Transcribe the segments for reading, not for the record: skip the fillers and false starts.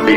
The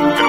I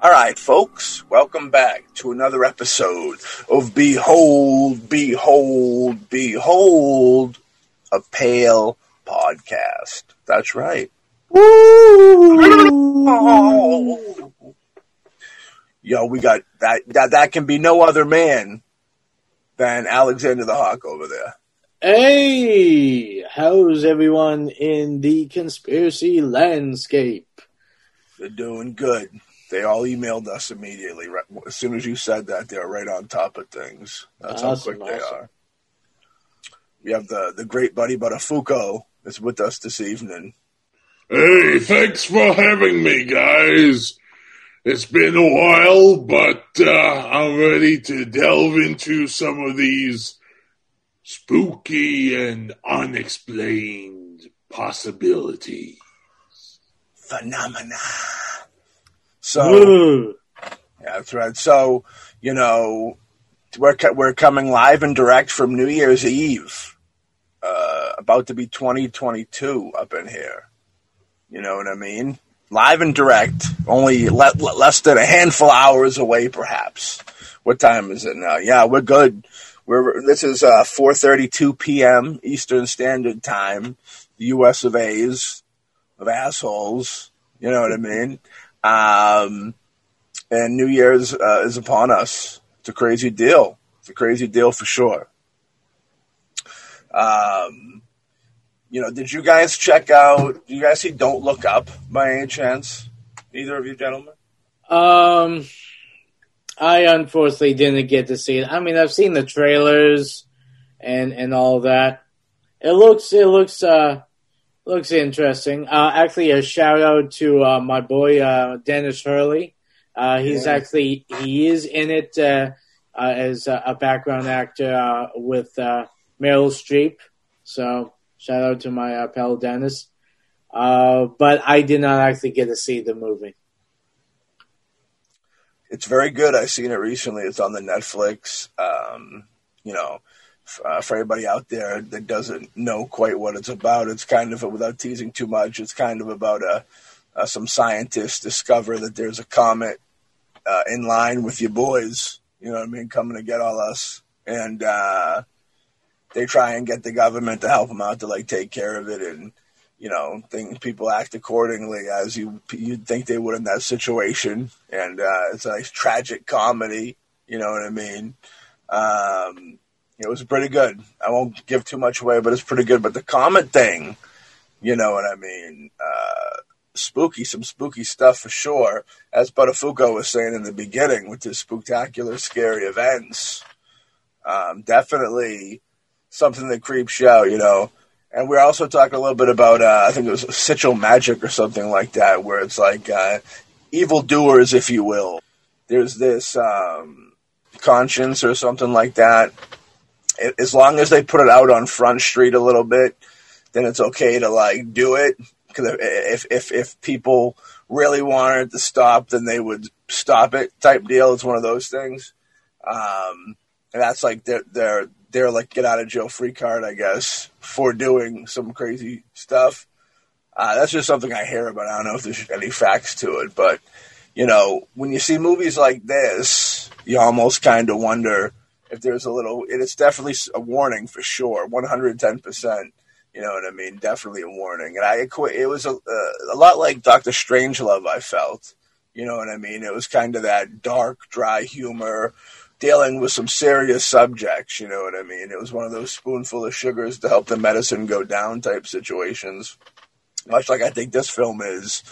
Alright folks, welcome back to another episode of Behold, Behold, Behold, a Pale Podcast. That's right. Woo! Yo, we got that can be no other man than Alexander the Hawk over there. Hey! How's everyone in the conspiracy landscape? They're doing good. They all emailed us immediately. Right, as soon as you said that, they were right on top of things. That's awesome, how quick they are. We have the great buddy Buttafuoco is with us this evening. Hey, thanks for having me, guys. It's been a while, but I'm ready to delve into some of these spooky and unexplained possibilities. Phenomena. So, yeah, that's right. So, you know, we're coming live and direct from New Year's Eve, about to be 2022 up in here. You know what I mean? Live and direct, only less than a handful of hours away, perhaps. What time is it now? Yeah, we're good. This is 4:32 p.m. Eastern Standard Time, the U.S. of A's, of assholes. You know what I mean? And New Year's is upon us. It's a crazy deal. It's a crazy deal for sure. You know, did you guys check out? Do you guys see Don't Look Up by any chance? Either of you gentlemen? I unfortunately didn't get to see it. I mean, I've seen the trailers and all that. It looks interesting. Actually, a shout out to my boy Dennis Hurley. He is in it as a background actor with Meryl Streep. So shout out to my pal Dennis. But I did not actually get to see the movie. It's very good. I've seen it recently. It's on the Netflix. You know. For everybody out there that doesn't know quite what it's about, it's kind of, without teasing too much, it's kind of about some scientists discover that there's a comet in line with your boys, you know what I mean, coming to get all us. And they try and get the government to help them out to, like, take care of it. And, you know, people act accordingly as you'd think they would in that situation. And it's a nice tragic comedy, you know what I mean? It was pretty good. I won't give too much away, but it's pretty good. But the comet thing, you know what I mean? Spooky, some spooky stuff for sure. As Buttafuoco was saying in the beginning with his spectacular, scary events, definitely something that creeps you out, you know. And we're also talking a little bit about, I think it was Sigil Magic or something like that, where it's like evildoers, if you will. There's this conscience or something like that. As long as they put it out on Front Street a little bit, then it's okay to like do it. Because if people really wanted to stop, then they would stop it type deal. It's one of those things. And that's like they're like get out of jail free card, I guess, for doing some crazy stuff. That's just something I hear about. I don't know if there's any facts to it, but you know, when you see movies like this, you almost kind of wonder if there's a little. And it's definitely a warning for sure, 110%. You know what I mean? Definitely a warning. And it was a lot like Dr. Strangelove, I felt. You know what I mean? It was kind of that dark, dry humor, dealing with some serious subjects, you know what I mean? It was one of those spoonful of sugars to help the medicine go down type situations. Much like I think this film is.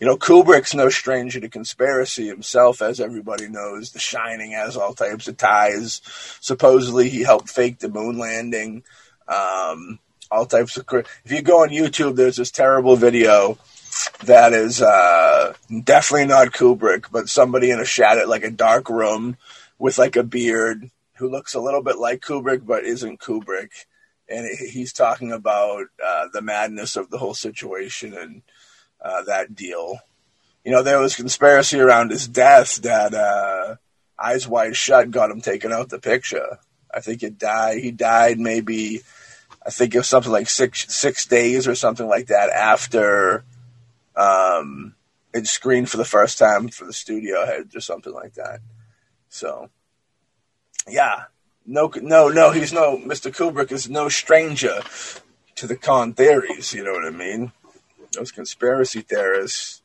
You know, Kubrick's no stranger to conspiracy himself, as everybody knows. The Shining has all types of ties. Supposedly he helped fake the moon landing. All types of... If you go on YouTube, there's this terrible video that is definitely not Kubrick, but somebody in a shadow, like a dark room with like a beard who looks a little bit like Kubrick but isn't Kubrick. And he's talking about the madness of the whole situation and that deal. You know, there was conspiracy around his death that Eyes Wide Shut got him taken out the picture. I think he died maybe... I think it was something like six days or something like that after it screened for the first time for the studio head or something like that. So, yeah, no, Mr. Kubrick is no stranger to the con theories. You know what I mean? Those conspiracy theorists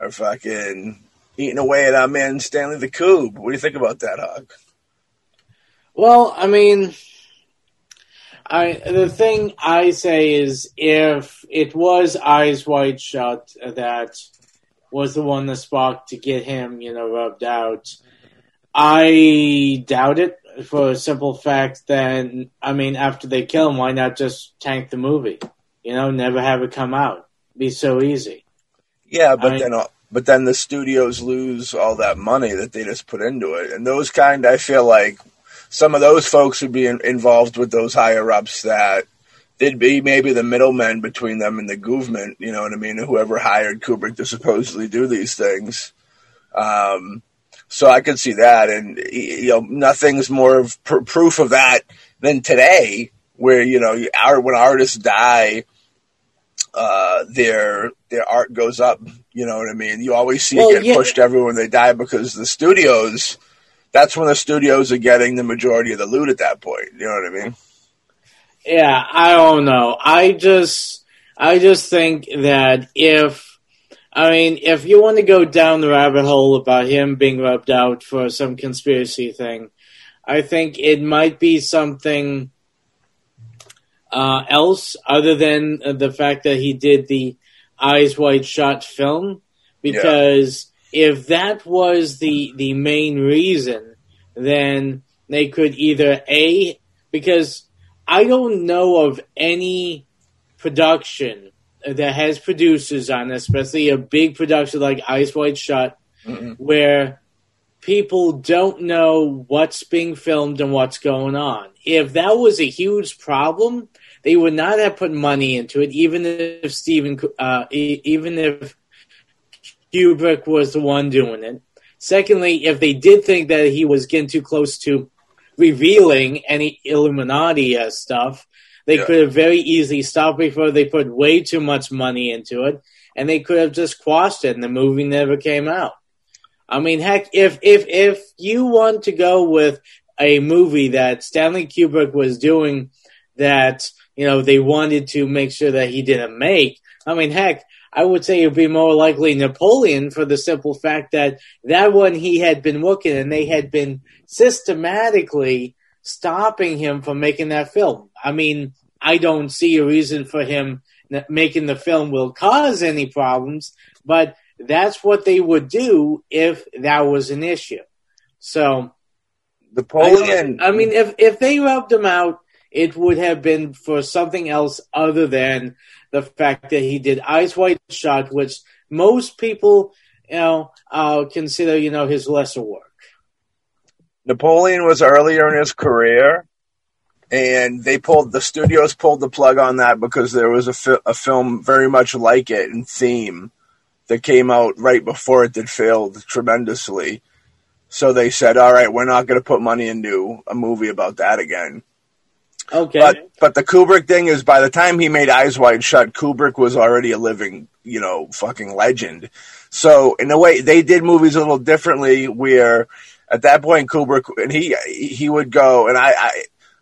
are fucking eating away at our man Stanley the Koob. What do you think about that, Hawk? Well, I mean. The thing I say is if it was Eyes Wide Shut that was the one that sparked to get him, you know, rubbed out, I doubt it for a simple fact that, I mean, after they kill him, why not just tank the movie? You know, never have it come out. It'd be so easy. Yeah, but then the studios lose all that money that they just put into it. And those kind, I feel like... Some of those folks would be involved with those higher-ups that they'd be maybe the middlemen between them and the government, you know what I mean, whoever hired Kubrick to supposedly do these things. So I could see that, and you know, nothing's more of proof of that than today where, you know, when artists die, their art goes up, you know what I mean? You always see it get pushed everywhere when they die because the studios... That's when the studios are getting the majority of the loot at that point. You know what I mean? Yeah, I don't know. I just think that if you want to go down the rabbit hole about him being rubbed out for some conspiracy thing, I think it might be something else other than the fact that he did the Eyes Wide Shut film because... Yeah. If that was the main reason, then they could either A, because I don't know of any production that has producers on it, especially a big production like Eyes Wide Shut, where people don't know what's being filmed and what's going on. If that was a huge problem, they would not have put money into it, even if Kubrick was the one doing it. Secondly, if they did think that he was getting too close to revealing any Illuminati stuff, they could have very easily stopped before they put way too much money into it, and they could have just quashed it, and the movie never came out. I mean, heck, if you want to go with a movie that Stanley Kubrick was doing that, you know, they wanted to make sure that he didn't make, I mean, heck, I would say it would be more likely Napoleon for the simple fact that that one he had been working and they had been systematically stopping him from making that film. I mean, I don't see a reason for him making the film will cause any problems, but that's what they would do if that was an issue. So, Napoleon. I mean, if they rubbed him out, it would have been for something else other than the fact that he did Eyes Wide Shut, which most people, you know, consider, you know, his lesser work. Napoleon was earlier in his career, And they pulled, the studios pulled the plug on that because there was a film very much like it in theme that came out right before it that failed tremendously. So they said, all right, we're not going to put money into a movie about that again. Okay. But the Kubrick thing is, by the time he made Eyes Wide Shut, Kubrick was already a living, fucking legend. So in a way, they did movies a little differently where at that point Kubrick, and he would go, and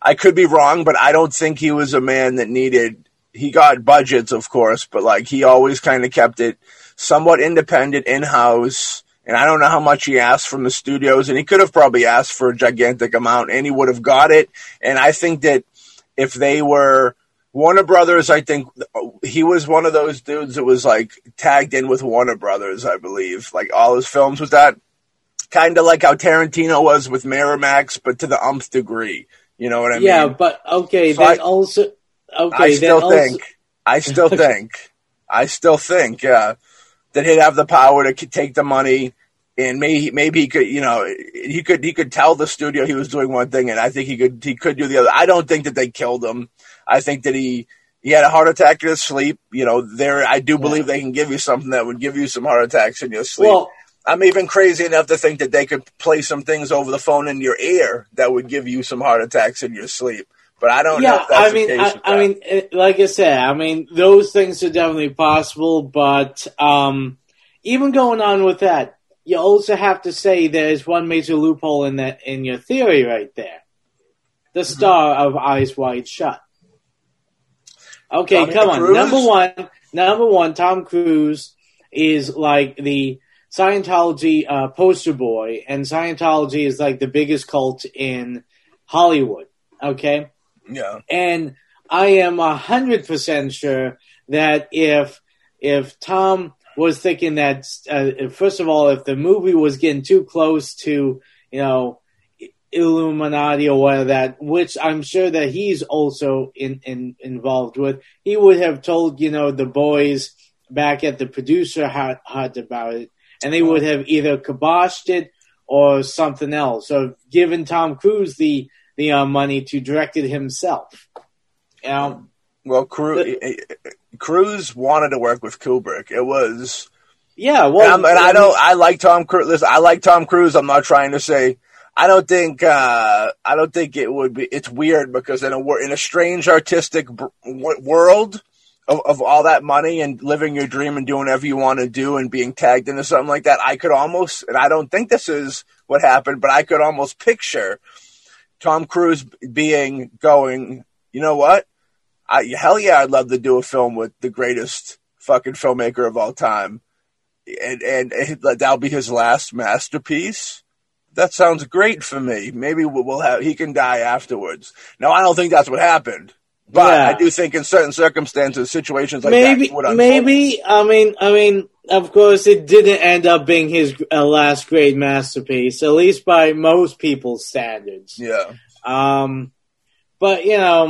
I could be wrong, but I don't think he was a man that needed, he got budgets, of course, but like he always kind of kept it somewhat independent, in-house, and I don't know how much he asked from the studios, and he could have probably asked for a gigantic amount, and he would have got it, and I think that if they were, Warner Brothers, I think, he was one of those dudes that was like tagged in with Warner Brothers, I believe, like all his films with that, kind of like how Tarantino was with Miramax, but to the umpth degree. You know what I mean? Yeah, but okay, so I still think, yeah, that he'd have the power to take the money, and maybe he could, he could tell the studio he was doing one thing, and I think he could do the other. I don't think that they killed him. I think that he had a heart attack in his sleep. I do believe they can give you something that would give you some heart attacks in your sleep. Well, I'm even crazy enough to think that they could play some things over the phone in your ear that would give you some heart attacks in your sleep. But I don't know if that's the case. Like I said, those things are definitely possible. But even going on with that, you also have to say there's one major loophole in your theory right there. The star of Eyes Wide Shut. Okay, Tommy come on. Cruise? Number one, Tom Cruise is like the Scientology poster boy, and Scientology is like the biggest cult in Hollywood, okay? Yeah. And I am 100% sure that if Tom was thinking that, first of all, if the movie was getting too close to, Illuminati or whatever that, which I'm sure that he's also involved with, he would have told, the boys back at the producer hut about it. And they would have either kiboshed it or something else, or given Tom Cruise the money to direct it himself. Cruise wanted to work with Kubrick. It was I like Tom Cruise. Listen, I like Tom Cruise. I'm not trying to say I don't think it would be. It's weird because in a strange artistic world. Of all that money and living your dream and doing whatever you want to do and being tagged into something like that, I could almost, and I don't think this is what happened, but I could almost picture Tom Cruise going, you know what? Hell yeah, I'd love to do a film with the greatest fucking filmmaker of all time. And that'll be his last masterpiece. That sounds great for me. Maybe he can die afterwards. Now, I don't think that's what happened. But yeah. I do think in certain circumstances, situations like that would unfold. Of course, it didn't end up being his last great masterpiece, at least by most people's standards. Yeah. But I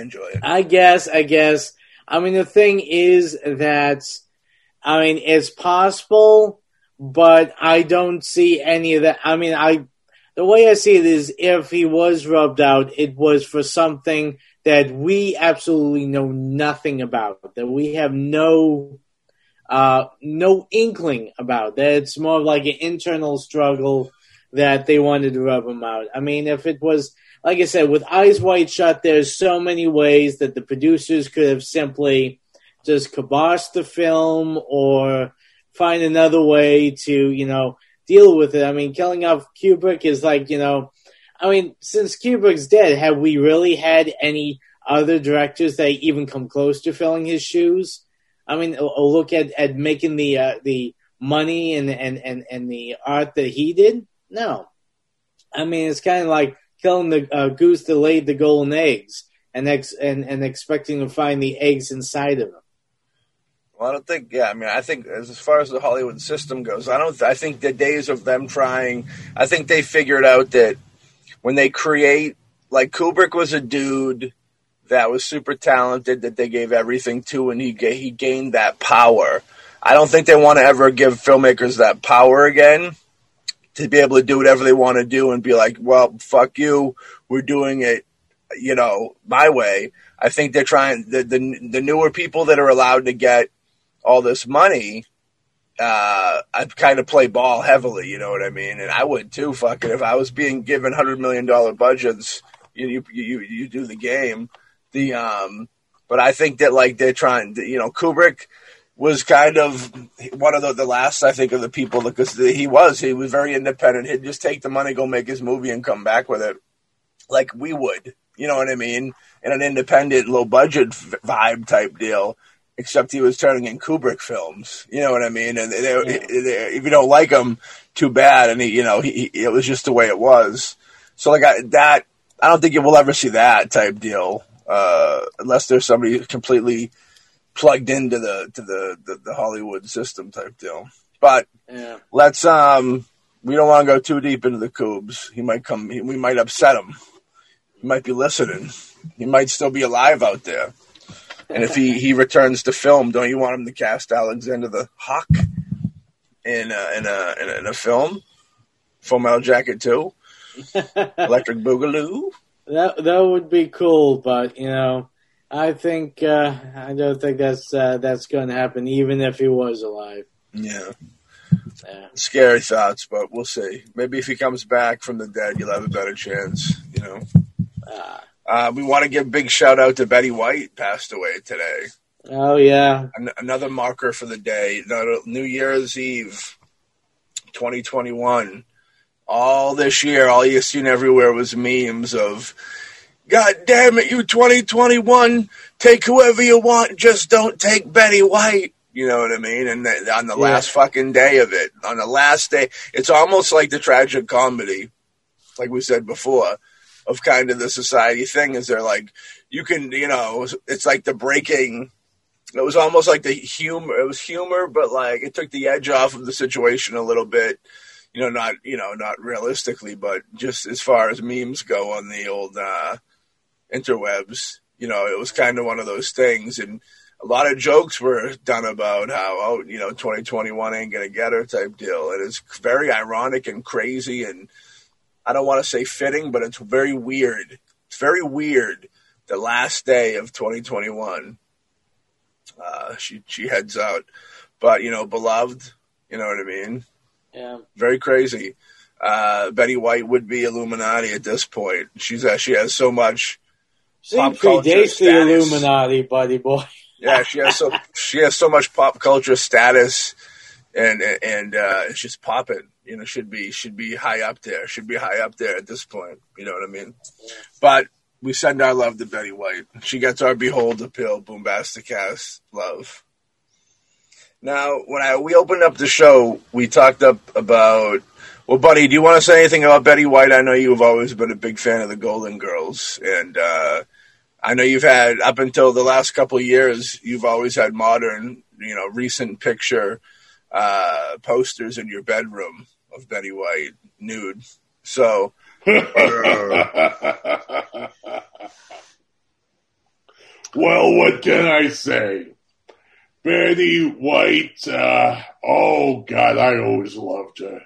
enjoy it. I guess. The thing is that, it's possible, but I don't see any of that. The way I see it is if he was rubbed out, it was for something that we absolutely know nothing about, that we have no inkling about, that it's more like an internal struggle that they wanted to rub him out. If it was, like I said, with Eyes Wide Shut, there's so many ways that the producers could have simply just kiboshed the film or find another way to, deal with it. Killing off Kubrick is like, since Kubrick's dead, have we really had any other directors that even come close to filling his shoes? Look at making the money and the art that he did? No. It's kind of like killing the goose that laid the golden eggs and expecting to find the eggs inside of him. Well, I don't think, I think as far as the Hollywood system goes, I think the days of them I think they figured out that when they create, like Kubrick was a dude that was super talented that they gave everything to and he gained that power. I don't think they want to ever give filmmakers that power again to be able to do whatever they want to do and be like, well, fuck you, we're doing it you know, my way. I think they're trying, the newer people that are allowed to get all this money, I kind of play ball heavily, you know what I mean? And I would too, fucking, if I was being given $100 million budgets, you do the game. But I think that, like, they're trying to, you know, Kubrick was kind of one of the last, I think, of the people, because he was very independent. He'd just take the money, go make his movie and come back with it. Like we would, you know what I mean? In an independent, low budget vibe type deal, except he was turning in Kubrick films, you know what I mean? And they, if you don't like him, too bad. And it was just the way it was. So like I don't think you will ever see that type deal, unless there's somebody completely plugged into the Hollywood system type deal. But let's we don't want to go too deep into the Kubes. He might come. We might upset him. He might be listening. He might still be alive out there. And if he returns to film, don't you want him to cast Alexander the Hawk in a film? Full Metal Jacket 2? Electric Boogaloo? That would be cool, but, you know, I don't think that's going to happen, even if he was alive. Yeah. Scary thoughts, but we'll see. Maybe if he comes back from the dead, you'll have a better chance, you know? We want to give a big shout-out to Betty White, passed away today. Oh, yeah. Another marker for the day. New Year's Eve, 2021. All this year, all you've seen everywhere was memes of, God damn it, you 2021, take whoever you want, just don't take Betty White. You know what I mean? And on the last fucking day of it, on the last day, it's almost like the tragic comedy, like we said before, of kind of the society thing is they're like, you can, you know, it's like the breaking, it was almost like the humor, it was humor, but like it took the edge off of the situation a little bit, not realistically, but just as far as memes go on the old interwebs, you know, it was kind of one of those things. And a lot of jokes were done about how, 2021 ain't going to get her type deal. And it's very ironic and crazy and, I don't want to say fitting, but it's very weird. It's very weird. The last day of 2021, she heads out, but beloved, you know what I mean? Yeah. Very crazy. Betty White would be Illuminati at this point. She has so much. She predates the Illuminati, buddy boy. Yeah, she has so much pop culture status. And it's just popping, should be high up there, at this point. You know what I mean? Yeah. But we send our love to Betty White. She gets our Behold, a Pale Podcast love. Now, when we opened up the show, we talked up about, well, buddy, do you want to say anything about Betty White? I know you've always been a big fan of the Golden Girls. And, I know you've had, up until the last couple of years, you've always had modern, recent picture posters in your bedroom of Betty White nude. So, well, what can I say? Betty White. Oh God, I always loved her.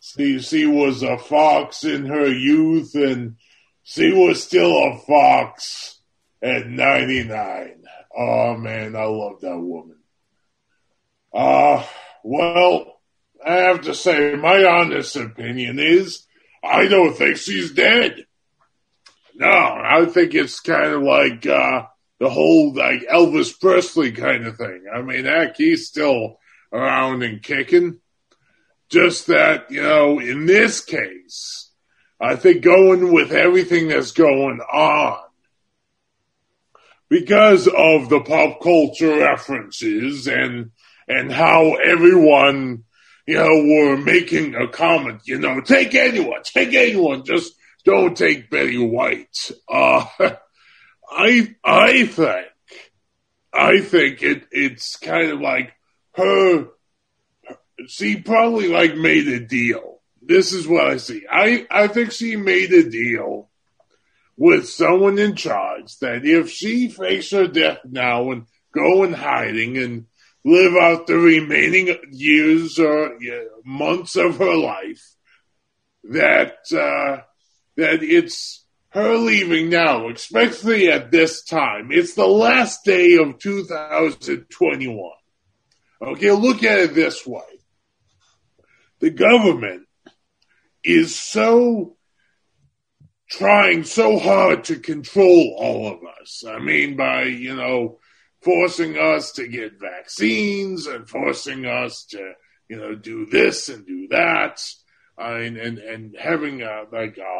She was a fox in her youth, and she was still a fox at 99. Oh man, I love that woman. Well, I have to say, my honest opinion is, I don't think she's dead. No, I think it's kind of like the whole like Elvis Presley kind of thing. I mean, he's still around and kicking. Just that, in this case, I think going with everything that's going on, because of the pop culture references and how everyone, were making a comment, take anyone, just don't take Betty White. I think it's kind of like she probably like made a deal. This is what I see. I think she made a deal with someone in charge that if she fakes her death now and go in hiding and live out the remaining years or months of her life, that it's Her leaving now, especially at this time. It's the last day of 2021. Okay, look at it this way. The government is so trying so hard to control all of us. I mean, by, you know, forcing us to get vaccines and forcing us to, you know, do this and do that. And having a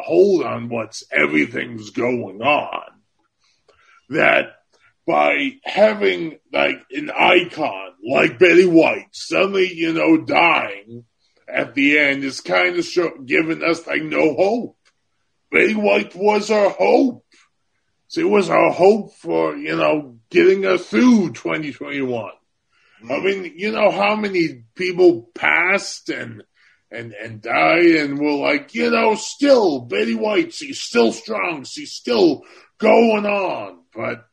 hold on everything's going on, that by having like an icon like Betty White suddenly, you know, dying at the end is kind of giving us like no hope. Betty White was our hope. So it was our hope for, you know, getting us through 2021. I mean, you know how many people passed and died and were like, you know, still Betty White, she's still strong, she's still going on. But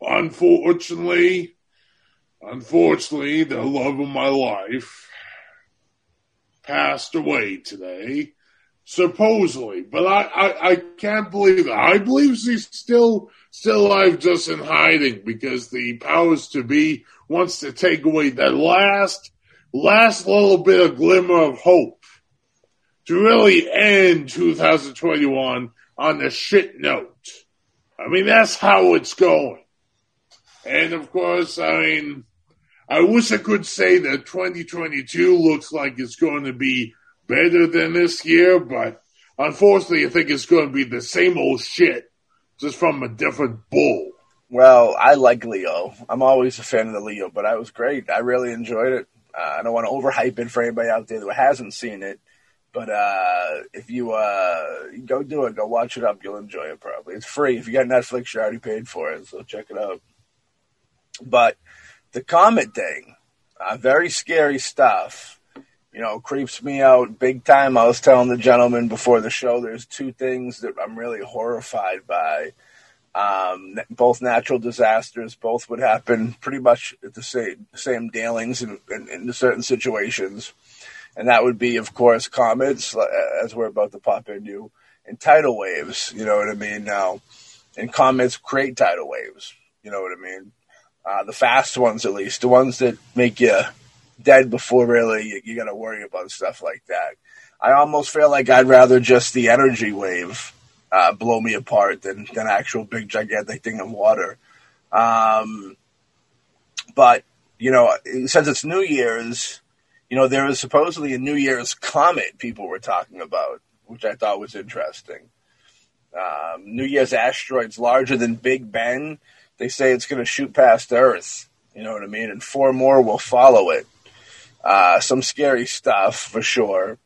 unfortunately, the love of my life passed away today, supposedly. But I can't believe it. I believe she's still alive, just in hiding, because the powers to be wants to take away that last little bit of glimmer of hope to really end 2021 on a shit note. I mean, that's how it's going. And of course, I mean, I wish I could say that 2022 looks like it's going to be better than this year, but unfortunately I think it's going to be the same old shit, just from a different bull. Well, I like Leo. I'm always a fan of the Leo, but I was great. I really enjoyed it. I don't want to overhype it for anybody out there that hasn't seen it, but if you go do it, go watch it up. You'll enjoy it probably. It's free. If you got Netflix, you're already paid for it, so check it out. But the comet thing, very scary stuff, you know, creeps me out big time. I was telling the gentleman before the show, there's two things that I'm really horrified by. Both natural disasters, both would happen pretty much at the same dealings in certain situations. And that would be, of course, comets, as we're about to pop into, and tidal waves, you know what I mean, now. And comets create tidal waves, you know what I mean. The fast ones, at least. The ones that make you dead before, really, you got to worry about stuff like that. I almost feel like I'd rather just the energy wave blow me apart than actual big gigantic thing of water. But, you know, since it's New Year's, you know, there was supposedly a New Year's comet people were talking about, which I thought was interesting. New Year's asteroids larger than Big Ben, they say it's going to shoot past Earth, you know what I mean? And four more will follow it. Some scary stuff for sure.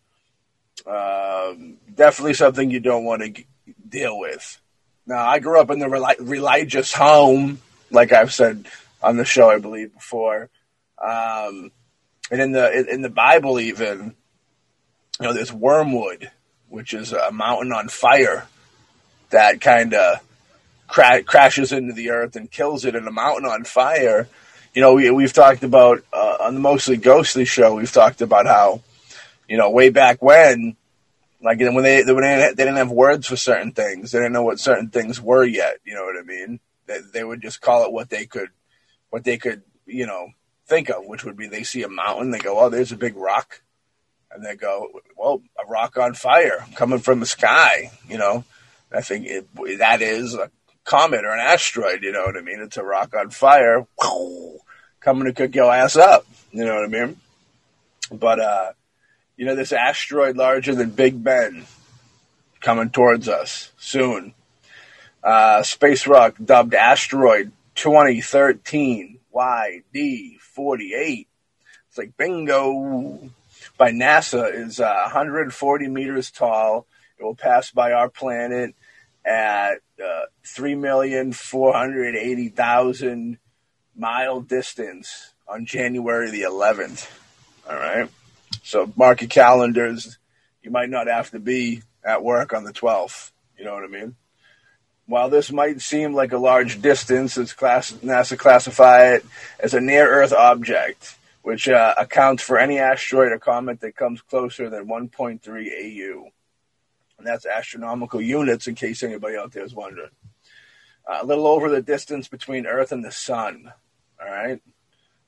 Definitely something you don't want to deal with. Now, I grew up in the religious home, like I've said on the show, I believe, before. And in the Bible, even, you know, there's Wormwood, which is a mountain on fire that kind of crashes into the earth and kills it, in a mountain on fire. You know, we've talked about, on the Mostly Ghostly Show, we've talked about how, you know, way back when, like, when they didn't have words for certain things. They didn't know what certain things were yet. You know what I mean? They would just call it what they could, you know, think of, which would be, they see a mountain, they go, oh, there's a big rock. And they go, well, a rock on fire coming from the sky, you know. I think that is a comet or an asteroid, you know what I mean? It's a rock on fire, whoo, coming to cook your ass up, you know what I mean? But, you know, this asteroid larger than Big Ben coming towards us soon. Space rock dubbed asteroid 2013 YD48. It's like bingo. By NASA, is 140 meters tall. It will pass by our planet at 3,480,000 mile distance on January the 11th. All right. So mark your calendars. You might not have to be at work on the 12th. You know what I mean? While this might seem like a large distance, NASA classify it as a near-Earth object, which accounts for any asteroid or comet that comes closer than 1.3 AU. and that's astronomical units, in case anybody out there is wondering. A little over the distance between Earth and the sun, all right?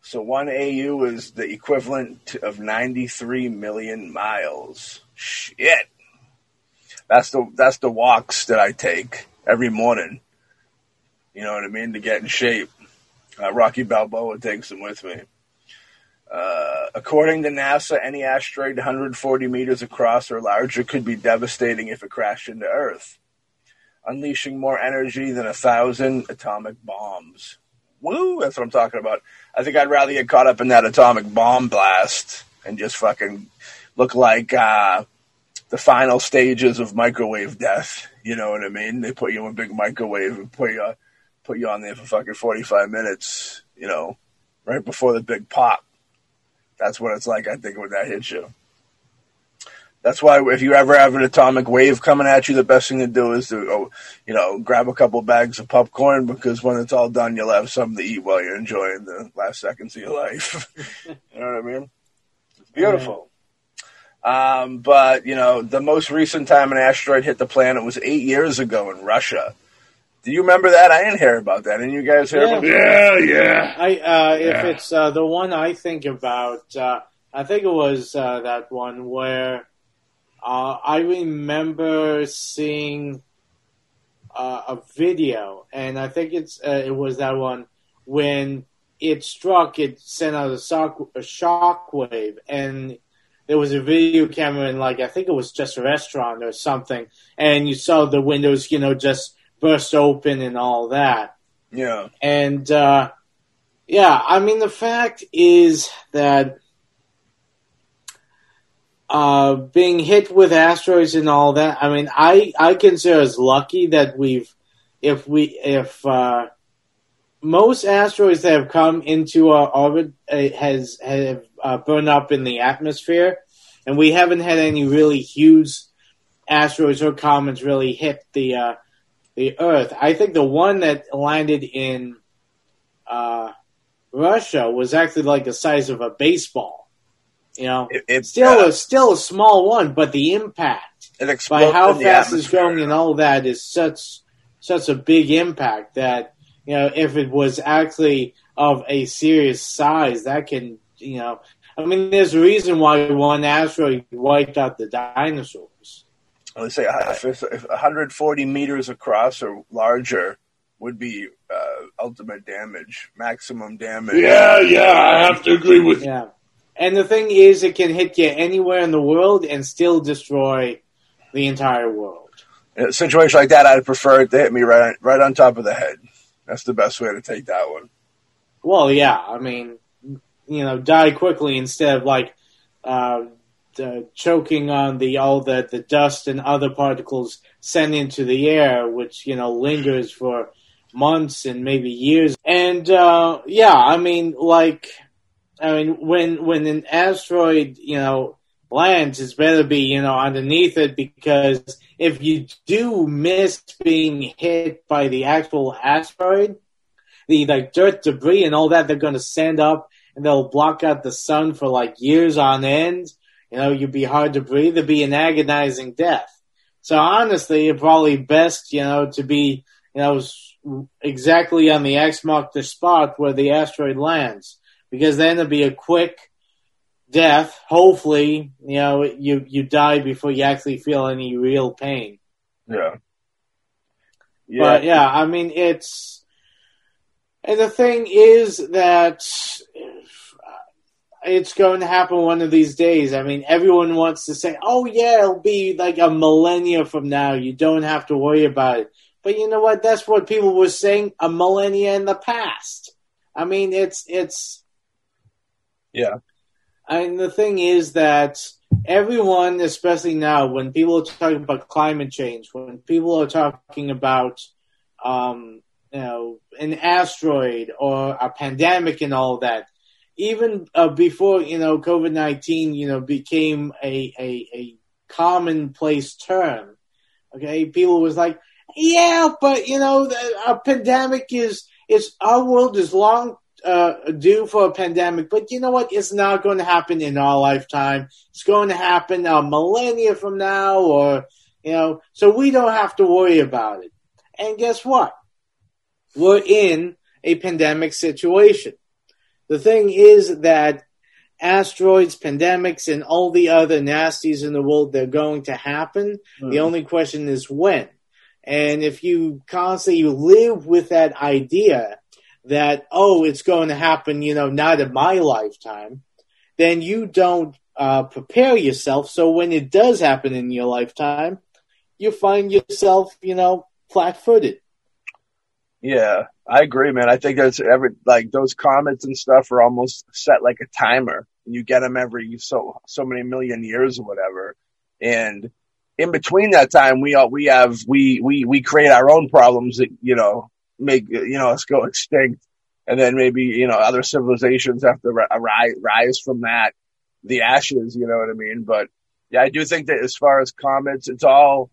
So 1 AU is the equivalent of 93 million miles. Shit. That's the walks that I take every morning, you know what I mean, to get in shape. Rocky Balboa takes them with me. According to NASA, any asteroid 140 meters across or larger could be devastating if it crashed into Earth, unleashing more energy than 1,000 atomic bombs. Woo, that's what I'm talking about. I think I'd rather get caught up in that atomic bomb blast and just fucking look like the final stages of microwave death. You know what I mean? They put you in a big microwave and put you on there for fucking 45 minutes, you know, right before the big pop. That's what it's like, I think, when that hits you. That's why if you ever have an atomic wave coming at you, the best thing to do is to, you know, grab a couple bags of popcorn, because when it's all done, you'll have something to eat while you're enjoying the last seconds of your life. You know what I mean? It's beautiful. Yeah. But, you know, the most recent time an asteroid hit the planet was 8 years ago in Russia. Do you remember that? I didn't hear about that. Didn't you guys hear about that? Yeah. If it's the one I think about, I think it was that one where I remember seeing a video, and I think it was that one. When it struck, it sent out a shock wave, and there was a video camera in, like, I think it was just a restaurant or something, and you saw the windows, you know, just burst open and all that. Yeah. And, I mean, the fact is that being hit with asteroids and all that, I mean, I consider us lucky that if most asteroids that have come into our orbit have burned up in the atmosphere, and we haven't had any really huge asteroids or comets really hit the Earth. I think the one that landed in Russia was actually like the size of a baseball. You know, it's still a small one, but the impact by how fast it's going and all that is such a big impact that, you know, if it was actually of a serious size, that can, you know, I mean, there's a reason why one asteroid wiped out the dinosaurs. Let's say if 140 meters across or larger would be ultimate damage, maximum damage. Yeah, I have to agree with you. Yeah. And the thing is, it can hit you anywhere in the world and still destroy the entire world. In a situation like that, I'd prefer it to hit me right on top of the head. That's the best way to take that one. Well, yeah, I mean, you know, die quickly instead of, like, choking on all the dust and other particles sent into the air, which, you know, lingers for months and maybe years. And when an asteroid, you know, lands, it's better be, you know, underneath it, because if you do miss being hit by the actual asteroid, the like dirt, debris, and all that, they're going to sand up and they'll block out the sun for like years on end. You know, you'd be hard to breathe. It'd be an agonizing death. So honestly, it's probably best, you know, to be, you know, exactly on the X mark the spot where the asteroid lands, because then it'll be a quick death. Hopefully, you know, you die before you actually feel any real pain. Yeah. But yeah, I mean, it's, and the thing is that it's going to happen one of these days. I mean, everyone wants to say, oh, yeah, it'll be like a millennia from now. You don't have to worry about it. But you know what? That's what people were saying a millennia in the past. I mean, it's. Yeah. I mean, the thing is that everyone, especially now, when people are talking about climate change, when people are talking about, you know, an asteroid or a pandemic and all that, even before, you know, COVID-19, you know, became a commonplace term, okay, people was like, yeah, but, you know, a pandemic our world is long due for a pandemic, but you know what? It's not going to happen in our lifetime. It's going to happen a millennia from now, or, You know, so we don't have to worry about it. And guess what? We're in a pandemic situation. The thing is that asteroids, pandemics, and all the other nasties in the world, they're going to happen. Mm-hmm. The only question is when. And if you constantly live with that idea that, oh, it's going to happen, you know, not in my lifetime, then you don't prepare yourself. So when it does happen in your lifetime, you find yourself, you know, flat-footed. Yeah, I agree, man. I think that's those comets and stuff are almost set like a timer. You get them every so many million years or whatever. And in between that time, we create our own problems that, you know, make, you know, us go extinct. And then maybe, you know, other civilizations have to rise from that, the ashes, you know what I mean? But yeah, I do think that as far as comets, it's all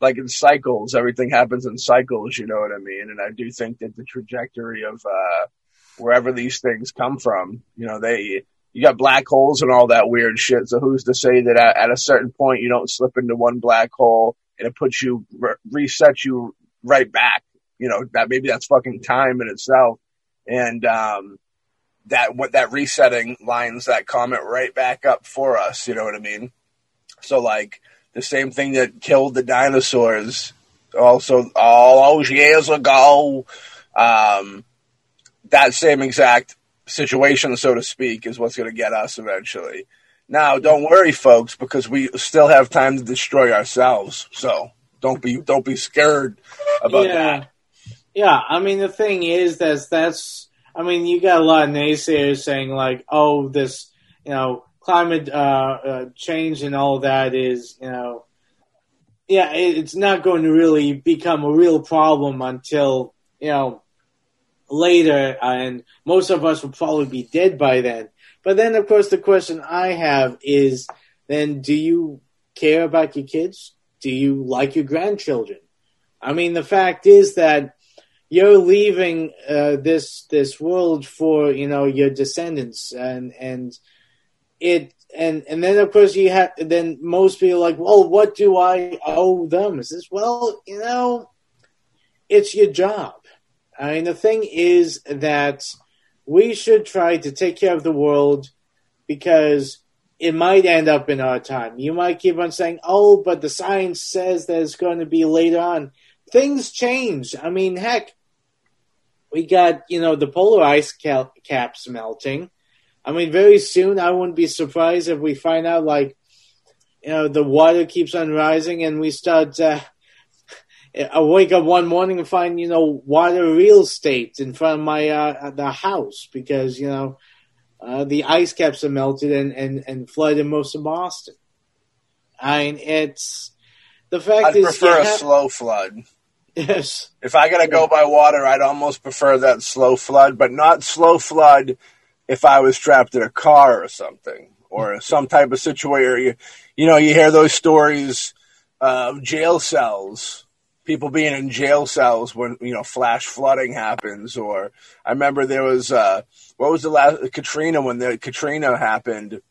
like in cycles. Everything happens in cycles, you know what I mean? And I do think that the trajectory of wherever these things come from, you know, you got black holes and all that weird shit. So who's to say that at a certain point you don't slip into one black hole and it puts you, resets you right back? You know, that maybe that's fucking time in itself. And that resetting lines that comet right back up for us. You know what I mean? So like the same thing that killed the dinosaurs also all those years ago, that same exact situation, so to speak, is what's going to get us eventually. Now, don't worry, folks, because we still have time to destroy ourselves. So don't be scared about that. Yeah, I mean the thing is that's I mean you got a lot of naysayers saying like, oh, this, you know, climate change and all that is, you know, yeah, it's not going to really become a real problem until, you know, later, and most of us will probably be dead by then. But then, of course, the question I have is, then do you care about your kids? Do you like your grandchildren? I mean, the fact is that you're leaving this world for, you know, your descendants, and then of course you have. Then most people are like, well, what do I owe them? Is this, well, you know, it's your job. I mean, the thing is that we should try to take care of the world because it might end up in our time. You might keep on saying, oh, but the science says that it's going to be later on. Things change. I mean, heck, we got, you know, the polar ice caps melting. I mean, very soon I wouldn't be surprised if we find out, like, you know, the water keeps on rising and we start I wake up one morning and find, you know, water real estate in front of my the house because, you know, the ice caps are melted and flooded most of Boston. I mean, it's the fact I'd is prefer a slow flood. Yes. If I gotta go by water, I'd almost prefer that slow flood, but not slow flood if I was trapped in a car or something or some type of situation. You know, you hear those stories of jail cells. People being in jail cells when, you know, flash flooding happens. Or I remember there was, what was the last, Katrina, when the Katrina happened,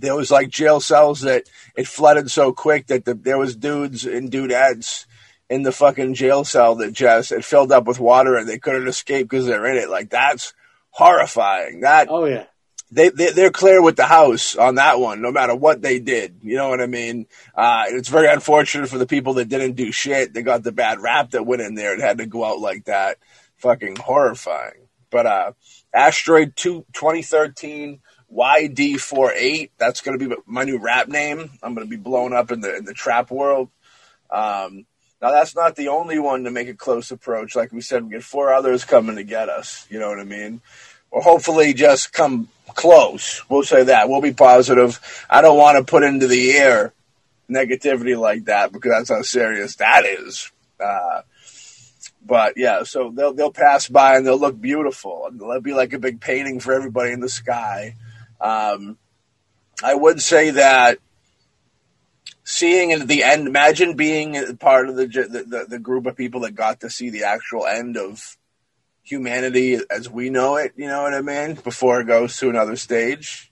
there was like jail cells that it flooded so quick that there was dudes and dudettes in the fucking jail cell that just, it filled up with water and they couldn't escape because they're in it. Like, that's horrifying. That, oh yeah. They're clear with the house on that one, no matter what they did. You know what I mean? It's very unfortunate for the people that didn't do shit. They got the bad rap that went in there and had to go out like that. Fucking horrifying. But asteroid 2013 YD48, that's going to be my new rap name. I'm going to be blown up in the trap world. Now, that's not the only one to make a close approach. Like we said, we get 4 others coming to get us. You know what I mean? Or hopefully just come close. We'll say that. We'll be positive. I don't want to put into the air negativity like that because that's how serious that is. But, yeah, so they'll pass by and they'll look beautiful. They'll be like a big painting for everybody in the sky. I would say that seeing at the end, imagine being part of the group of people that got to see the actual end of humanity as we know it, you know what I mean, before it goes to another stage,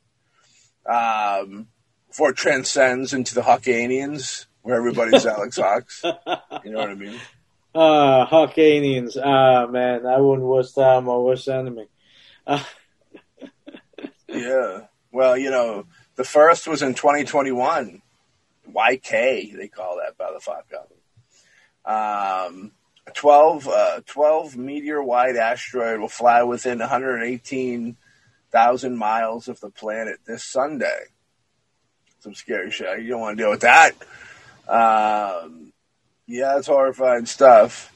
before it transcends into the Hawkanians, where everybody's Alex Hawks. You know what I mean? Hawkanians. Ah, man, I wouldn't wish that on my worst enemy. Yeah. Well, you know, the first was in 2021. YK, they call that by the Fox album. 12 meteor-wide asteroid will fly within 118,000 miles of the planet this Sunday. Some scary shit. You don't want to deal with that. Yeah, it's horrifying stuff.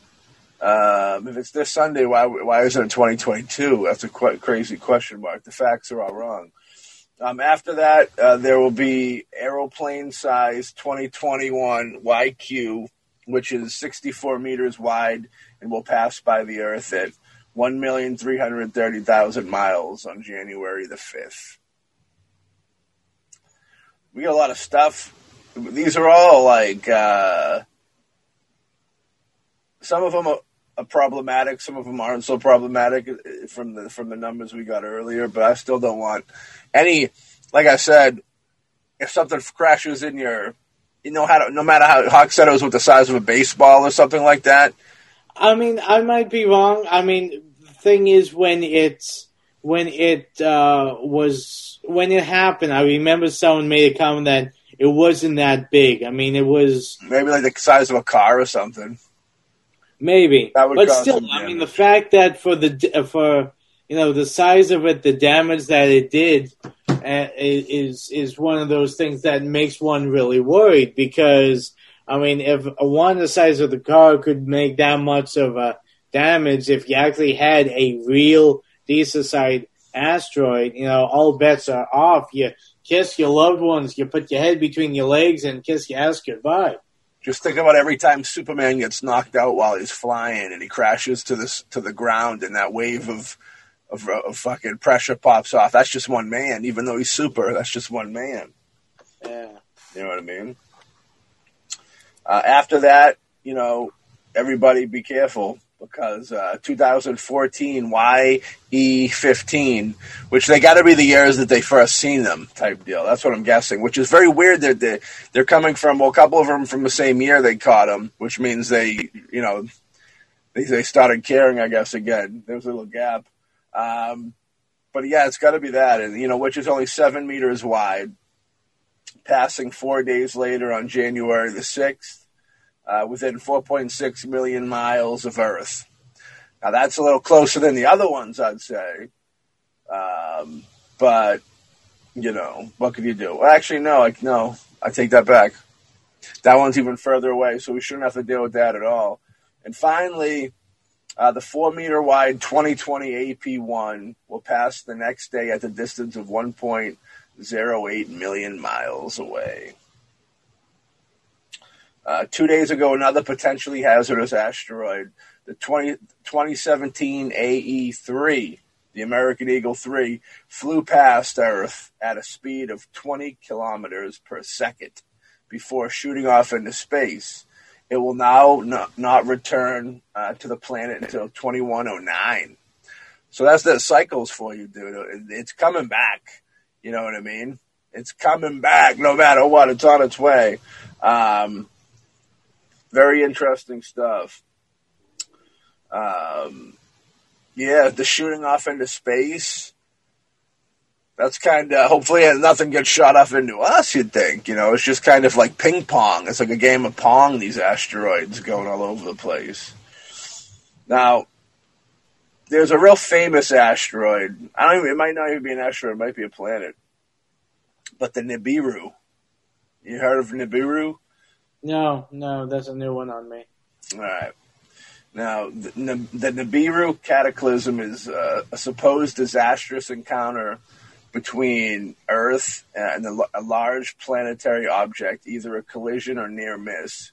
If it's this Sunday, why is it in 2022? That's a crazy question mark. The facts are all wrong. After that, there will be aeroplane size 2021 YQ, which is 64 meters wide and will pass by the Earth at 1,330,000 miles on January the 5th. We got a lot of stuff. These are all like, some of them are problematic, some of them aren't so problematic from the numbers we got earlier, but I still don't want any, like I said, if something crashes in your, you know, how to, no matter how, Hawk said it was with the size of a baseball or something like that. I mean, I might be wrong. I mean, the thing is when it happened, I remember someone made a comment that it wasn't that big. I mean, it was maybe like the size of a car or something. Maybe, but still, I mean, the fact that for the size of it, the damage that it did is one of those things that makes one really worried. Because I mean, if one the size of the car could make that much of a damage, if you actually had a real decent-sized asteroid, you know, all bets are off. You kiss your loved ones, you put your head between your legs, and kiss your ass goodbye. Just think about every time Superman gets knocked out while he's flying and he crashes to the ground and that wave of fucking pressure pops off. That's just one man. Even though he's super, that's just one man. Yeah. You know what I mean? After that, you know, everybody be careful because 2014 YE15, which they got to be the years that they first seen them type deal. That's what I'm guessing, which is very weird that they're coming from, well, a couple of them from the same year they caught them, which means they started caring, I guess, again. There was a little gap. But, yeah, it's got to be that, and you know, which is only 7 meters wide, passing 4 days later on January the 6th. Within 4.6 million miles of Earth. Now, that's a little closer than the other ones, I'd say. But, you know, what could you do? Well, actually, no, I take that back. That one's even further away, so we shouldn't have to deal with that at all. And finally, the 4-meter-wide 2020 AP1 will pass the next day at the distance of 1.08 million miles away. 2 days ago, another potentially hazardous asteroid, the 2017 AE3, the American Eagle 3, flew past Earth at a speed of 20 kilometers per second before shooting off into space. It will now not return to the planet until 2109. So that's the cycles for you, dude. It's coming back. You know what I mean? It's coming back no matter what. It's on its way. Very interesting stuff. Yeah, the shooting off into space. That's kind of, hopefully nothing gets shot off into us, you'd think. You know, it's just kind of like ping pong. It's like a game of pong, these asteroids going all over the place. Now, there's a real famous asteroid. It might not even be an asteroid. It might be a planet. But the Nibiru. You heard of Nibiru? No, that's a new one on me. All right. Now, the Nibiru cataclysm is a supposed disastrous encounter between Earth and a large planetary object, either a collision or near miss,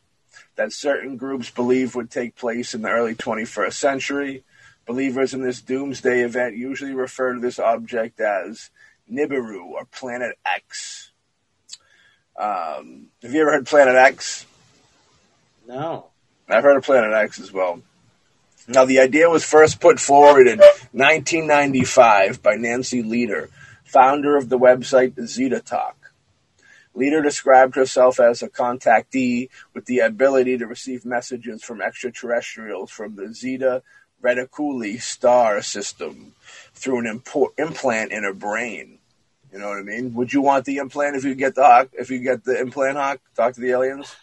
that certain groups believe would take place in the early 21st century. Believers in this doomsday event usually refer to this object as Nibiru or Planet X. Have you ever heard Planet X? No. I've heard of Planet X as well. Now, the idea was first put forward in 1995 by Nancy Leader, founder of the website Zeta Talk. Leader described herself as a contactee with the ability to receive messages from extraterrestrials from the Zeta Reticuli star system through an implant in her brain. You know what I mean? Would you want the implant if you get the Hawk? If you get the implant, Hawk, talk to the aliens?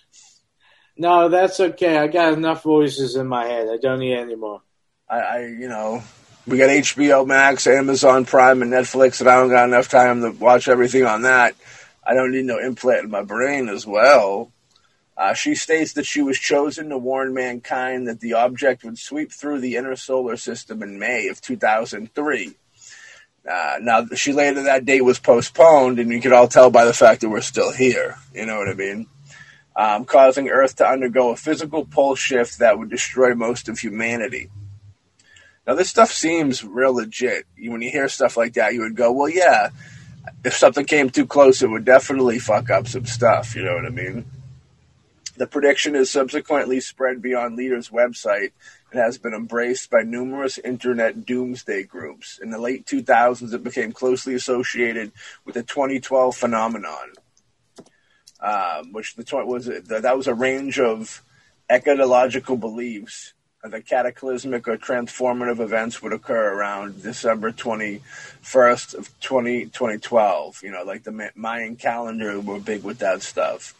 No, that's okay. I got enough voices in my head. I don't need any more. I we got HBO Max, Amazon Prime, and Netflix, and I don't got enough time to watch everything on that. I don't need no implant in my brain as well. She states that she was chosen to warn mankind that the object would sweep through the inner solar system in May of 2003. Now, she later that date was postponed, and you could all tell by the fact that we're still here. You know what I mean? Causing Earth to undergo a physical pole shift that would destroy most of humanity. Now, this stuff seems real legit. When you hear stuff like that, you would go, well, yeah, if something came too close, it would definitely fuck up some stuff. You know what I mean? The prediction is subsequently spread beyond Leader's website and has been embraced by numerous internet doomsday groups. In the late 2000s, it became closely associated with the 2012 phenomenon, which was a range of ecological beliefs that cataclysmic or transformative events would occur around December 21st of 2012. You know, like the Mayan calendar were big with that stuff.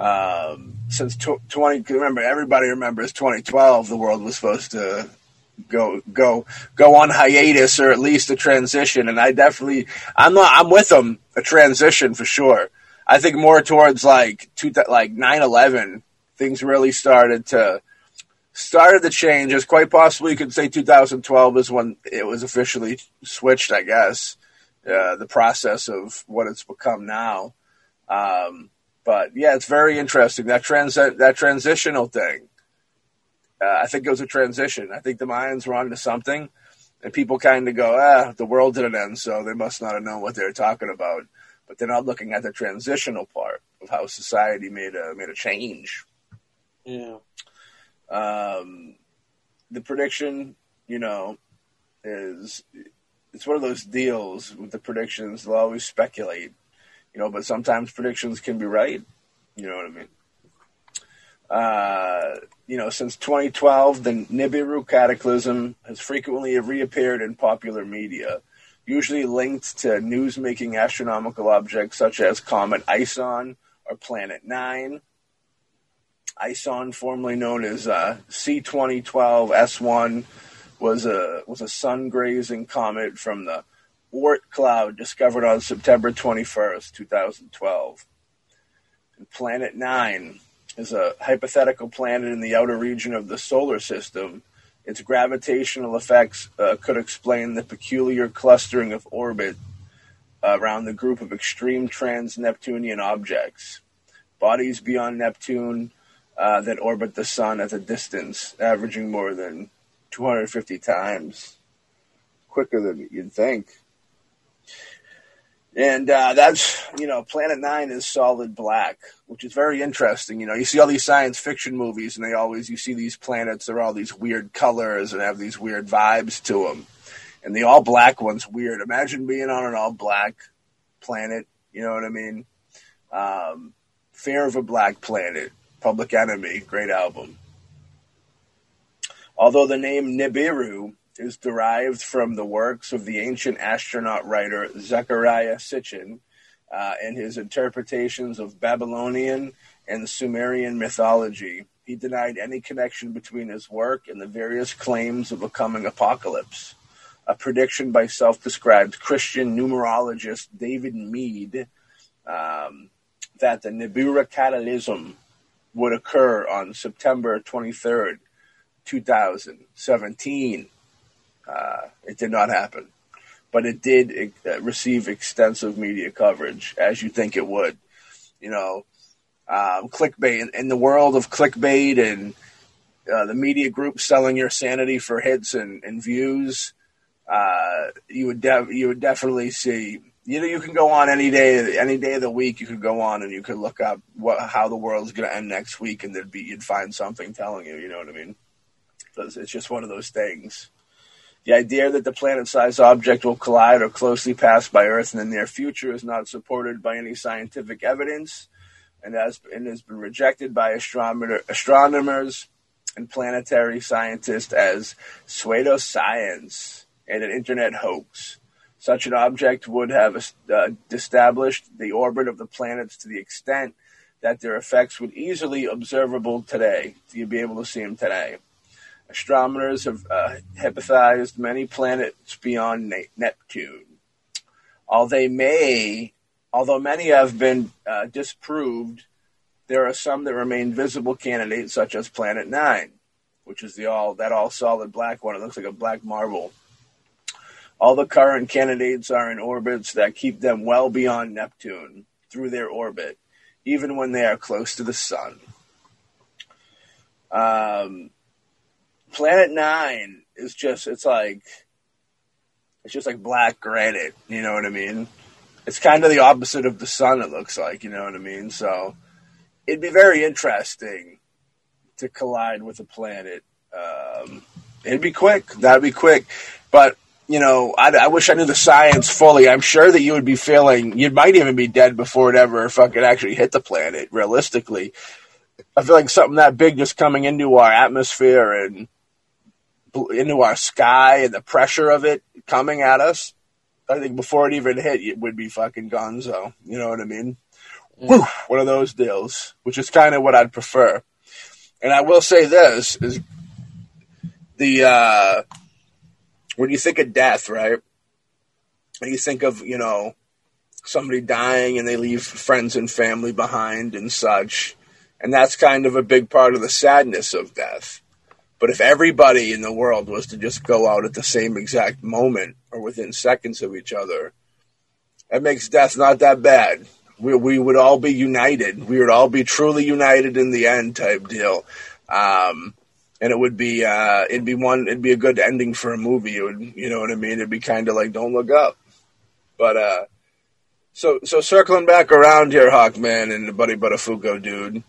Everybody remembers 2012. The world was supposed to go on hiatus, or at least a transition. And I'm with them. A transition for sure. I think more towards like 9/11. Things really started to change. As quite possibly you could say 2012 is when it was officially switched. I guess the process of what it's become now. But, yeah, it's very interesting, that transitional thing. I think it was a transition. I think the Mayans were onto something, and people kind of go, the world didn't end, so they must not have known what they were talking about. But they're not looking at the transitional part of how society made a change. Yeah. The prediction, is it's one of those deals with the predictions. They'll always speculate. But sometimes predictions can be right. You know what I mean? Since 2012, the Nibiru cataclysm has frequently reappeared in popular media, usually linked to news-making astronomical objects such as Comet Ison or Planet Nine. Ison, formerly known as C-2012 S1, was a sun-grazing comet from the Oort cloud discovered on September 21st, 2012. And Planet Nine is a hypothetical planet in the outer region of the solar system. Its gravitational effects could explain the peculiar clustering of orbit around the group of extreme trans-Neptunian objects, bodies beyond Neptune that orbit the sun at a distance averaging more than 250 times quicker than you'd think. And that's, Planet Nine is solid black, which is very interesting. You see all these science fiction movies, and you see these planets, they're all these weird colors and have these weird vibes to them. And the all black one's weird. Imagine being on an all black planet. You know what I mean? Fear of a Black Planet, Public Enemy, great album. Although the name Nibiru is derived from the works of the ancient astronaut writer Zechariah Sitchin and his interpretations of Babylonian and Sumerian mythology. He denied any connection between his work and the various claims of a coming apocalypse. A prediction by self-described Christian numerologist David Mead that the Nibiru cataclysm would occur on September 23rd, 2017. It did not happen, but it did receive extensive media coverage, as you think it would. Clickbait in the world of clickbait and the media group selling your sanity for hits and views. You would definitely see. You can go on any day of the week. You could go on and you could look up how the world's going to end next week, and you'd find something telling you. You know what I mean? It's just one of those things. The idea that the planet-sized object will collide or closely pass by Earth in the near future is not supported by any scientific evidence and has been rejected by astronomers and planetary scientists as pseudoscience and an internet hoax. Such an object would have established the orbit of the planets to the extent that their effects would easily observable today. You'd be able to see them today. Astronomers have hypothesized many planets beyond Neptune. Although many have been disproved, there are some that remain visible candidates, such as Planet Nine, which is the all-solid black one. It looks like a black marble. All the current candidates are in orbits that keep them well beyond Neptune through their orbit, even when they are close to the sun. Planet Nine is just like black granite. You know what I mean? It's kind of the opposite of the sun, it looks like. You know what I mean? So it'd be very interesting to collide with a planet. It'd be quick. That'd be quick. But, you know, I wish I knew the science fully. I'm sure that you would be failing. You might even be dead before it ever fucking actually hit the planet, realistically. I feel like something that big just coming into our atmosphere and into our sky and the pressure of it coming at us, I think before it even hit, it would be fucking gonzo. You know what I mean? Mm. Woo, one of those deals, which is kind of what I'd prefer. And I will say this, is the when you think of death, right, and you think of, you know, somebody dying and they leave friends and family behind and such, and that's kind of a big part of the sadness of death. But if everybody in the world was to just go out at the same exact moment or within seconds of each other, that makes death not that bad. We would all be united. We would all be truly united in the end type deal. And it would be it'd be a good ending for a movie. It would, you know what I mean? It'd be kind of like Don't Look Up. But so circling back around here, Hawkman and the buddy Buttafuoco dude.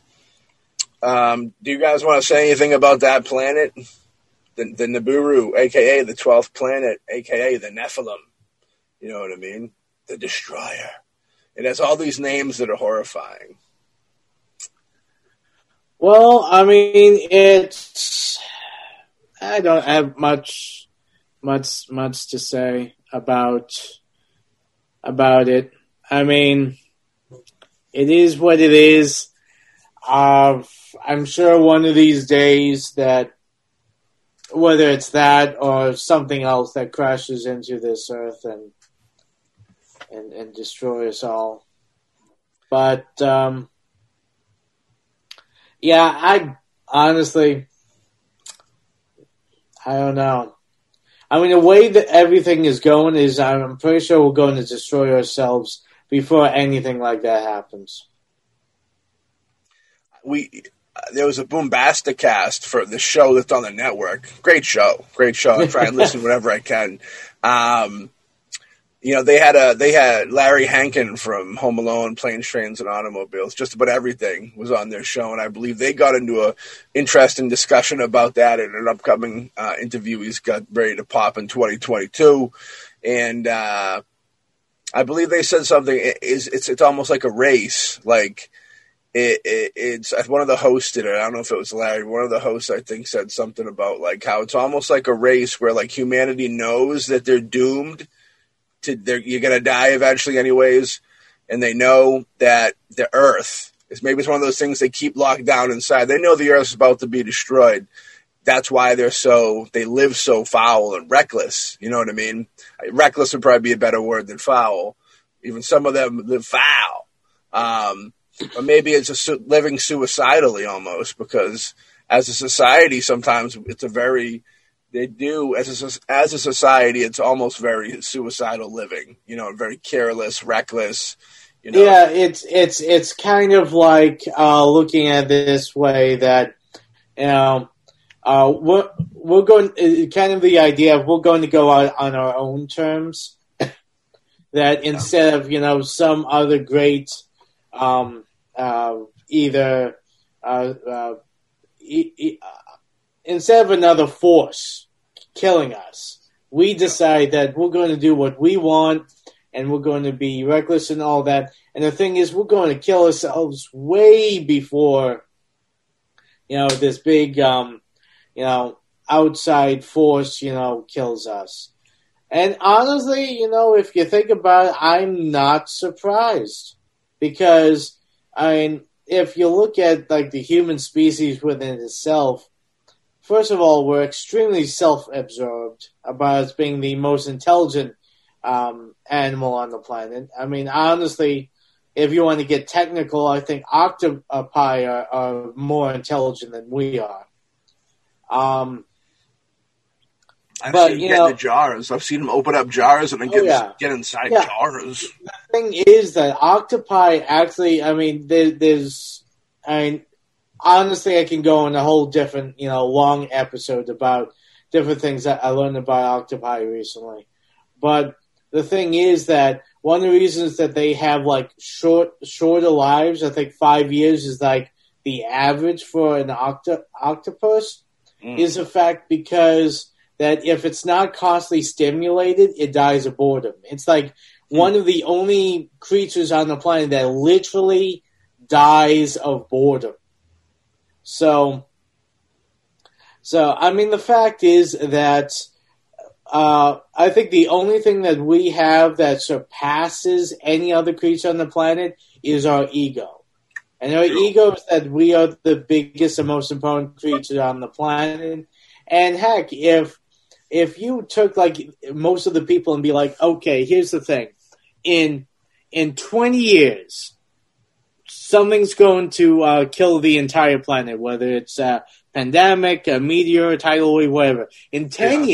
Do you guys want to say anything about that planet? The Nibiru, a.k.a. the 12th planet, a.k.a. the Nephilim. You know what I mean? The Destroyer. It has all these names that are horrifying. Well, I mean, I don't have much to say about it. I mean, it is what it is. I'm sure one of these days that whether it's that or something else that crashes into this earth and destroys us all. But yeah, I honestly, I don't know. I mean, the way that everything is going is I'm pretty sure we're going to destroy ourselves before anything like that happens. There was a Boombastic cast for the show that's on the network. Great show. I try and listen whenever I can. You know, they had Larry Hankin from Home Alone, Planes, Trains, and Automobiles. Just about everything was on their show, and I believe they got into an interesting discussion about that in an upcoming interview he's got ready to pop in 2022. And I believe they said something. It's almost like a race, like. It's one of the hosts did it. I don't know if it was Larry. One of the hosts, I think, said something about like how it's almost like a race where like humanity knows that they're doomed to. You're gonna die eventually, anyways, and they know that the Earth is maybe it's one of those things they keep locked down inside. They know the Earth's about to be destroyed. That's why they live so foul and reckless. You know what I mean? Reckless would probably be a better word than foul. Even some of them live foul. Or maybe it's living suicidally almost, because as a society, sometimes it's it's almost very suicidal living, you know, very careless, reckless, you know. Yeah, it's kind of like looking at it this way that, you know, we're going kind of the idea of we're going to go out on our own terms, that instead of, you know, some other great instead of another force killing us, We decide that we're going to do what we want and we're going to be reckless and all that. And the thing is, we're going to kill ourselves way before, you know, this big, you know, outside force, you know, kills us. And honestly, you know, if you think about it, I'm not surprised because, I mean, if you look at, like, the human species within itself, first of all, we're extremely self-absorbed about us being the most intelligent animal on the planet. I mean, honestly, if you want to get technical, I think octopi are more intelligent than we are. I've seen them get into jars. I've seen them open up jars and then get inside jars. The thing is that octopi actually, I mean, there's, I mean, honestly, I can go on a whole different, you know, long episode about different things that I learned about octopi recently. But the thing is that one of the reasons that they have, like, shorter lives, I think 5 years is, like, the average for an octopus, is the fact because that if it's not constantly stimulated, it dies of boredom. It's like one of the only creatures on the planet that literally dies of boredom. So I mean, the fact is that I think the only thing that we have that surpasses any other creature on the planet is our ego. And our ego is that we are the biggest and most important creature on the planet. And heck, if you took, like, most of the people and be like, okay, here's the thing. In 20 years, something's going to kill the entire planet, whether it's a pandemic, a meteor, a tidal wave, whatever. In 10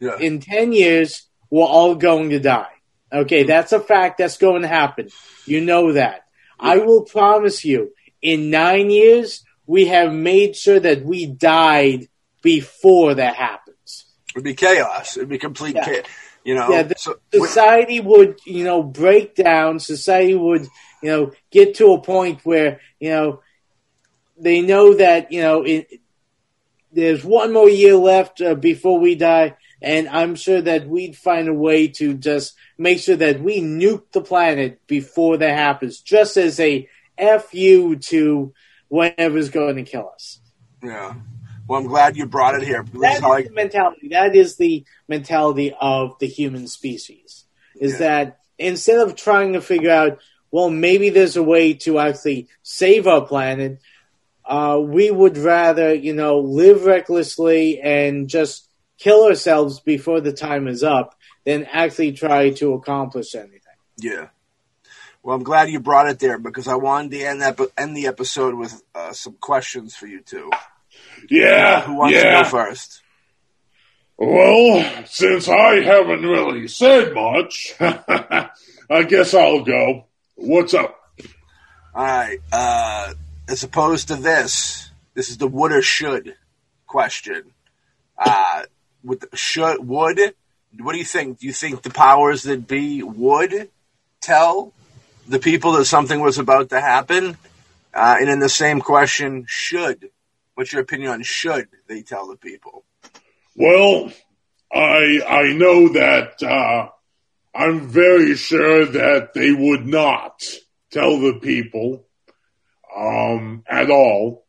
years, we're all going to die. Okay, that's a fact. That's going to happen. You know that. Yeah. I will promise you, in 9 years, we have made sure that we died before that happens. It'd be chaos. It'd be complete chaos. You know, society would, you know, break down. Society would, you know, get to a point where, you know, they know that, you know, there's one more year left before we die, and I'm sure that we'd find a way to just make sure that we nuke the planet before that happens, just as a F you to whatever's going to kill us. Yeah. Well, I'm glad you brought it here. That is the mentality. That is the mentality of the human species. Is that instead of trying to figure out, well, maybe there's a way to actually save our planet, we would rather, you know, live recklessly and just kill ourselves before the time is up than actually try to accomplish anything. Yeah. Well, I'm glad you brought it there because I wanted to end the episode with some questions for you two. Yeah. Who wants to go first? Well, since I haven't really said much, I guess I'll go. What's up? All right. As opposed to this is the would or should question. With the should, would, what do you think? Do you think the powers that be would tell the people that something was about to happen? And in the same question, should. What's your opinion on should they tell the people? Well, I know that I'm very sure that they would not tell the people at all.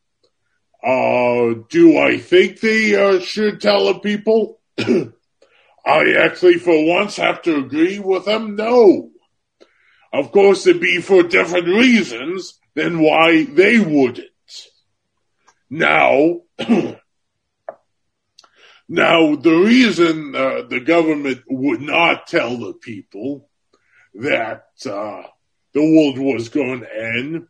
Do I think they should tell the people? I actually, for once, have to agree with them. No. Of course, it'd be for different reasons than why they wouldn't. Now, the reason the government would not tell the people that the world was going to end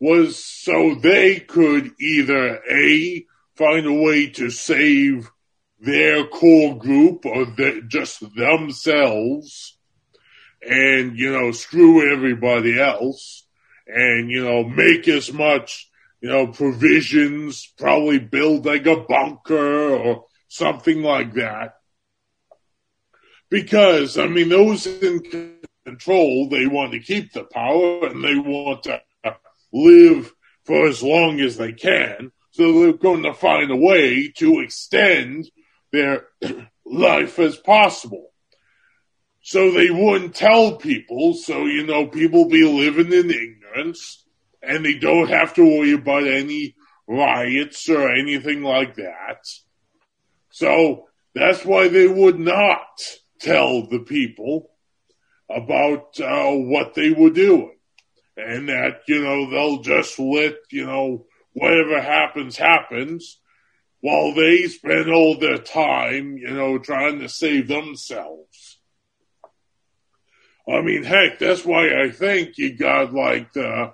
was so they could either, A, find a way to save their core group or just themselves and, you know, screw everybody else and, you know, make as much provisions, probably build like a bunker or something like that. Because, I mean, those in control, they want to keep the power and they want to live for as long as they can. So they're going to find a way to extend their life as possible. So they wouldn't tell people, so, you know, people be living in ignorance, and they don't have to worry about any riots or anything like that. So that's why they would not tell the people about what they were doing. And that, you know, they'll just let, you know, whatever happens, happens, while they spend all their time, you know, trying to save themselves. I mean, heck, that's why I think you got, like, the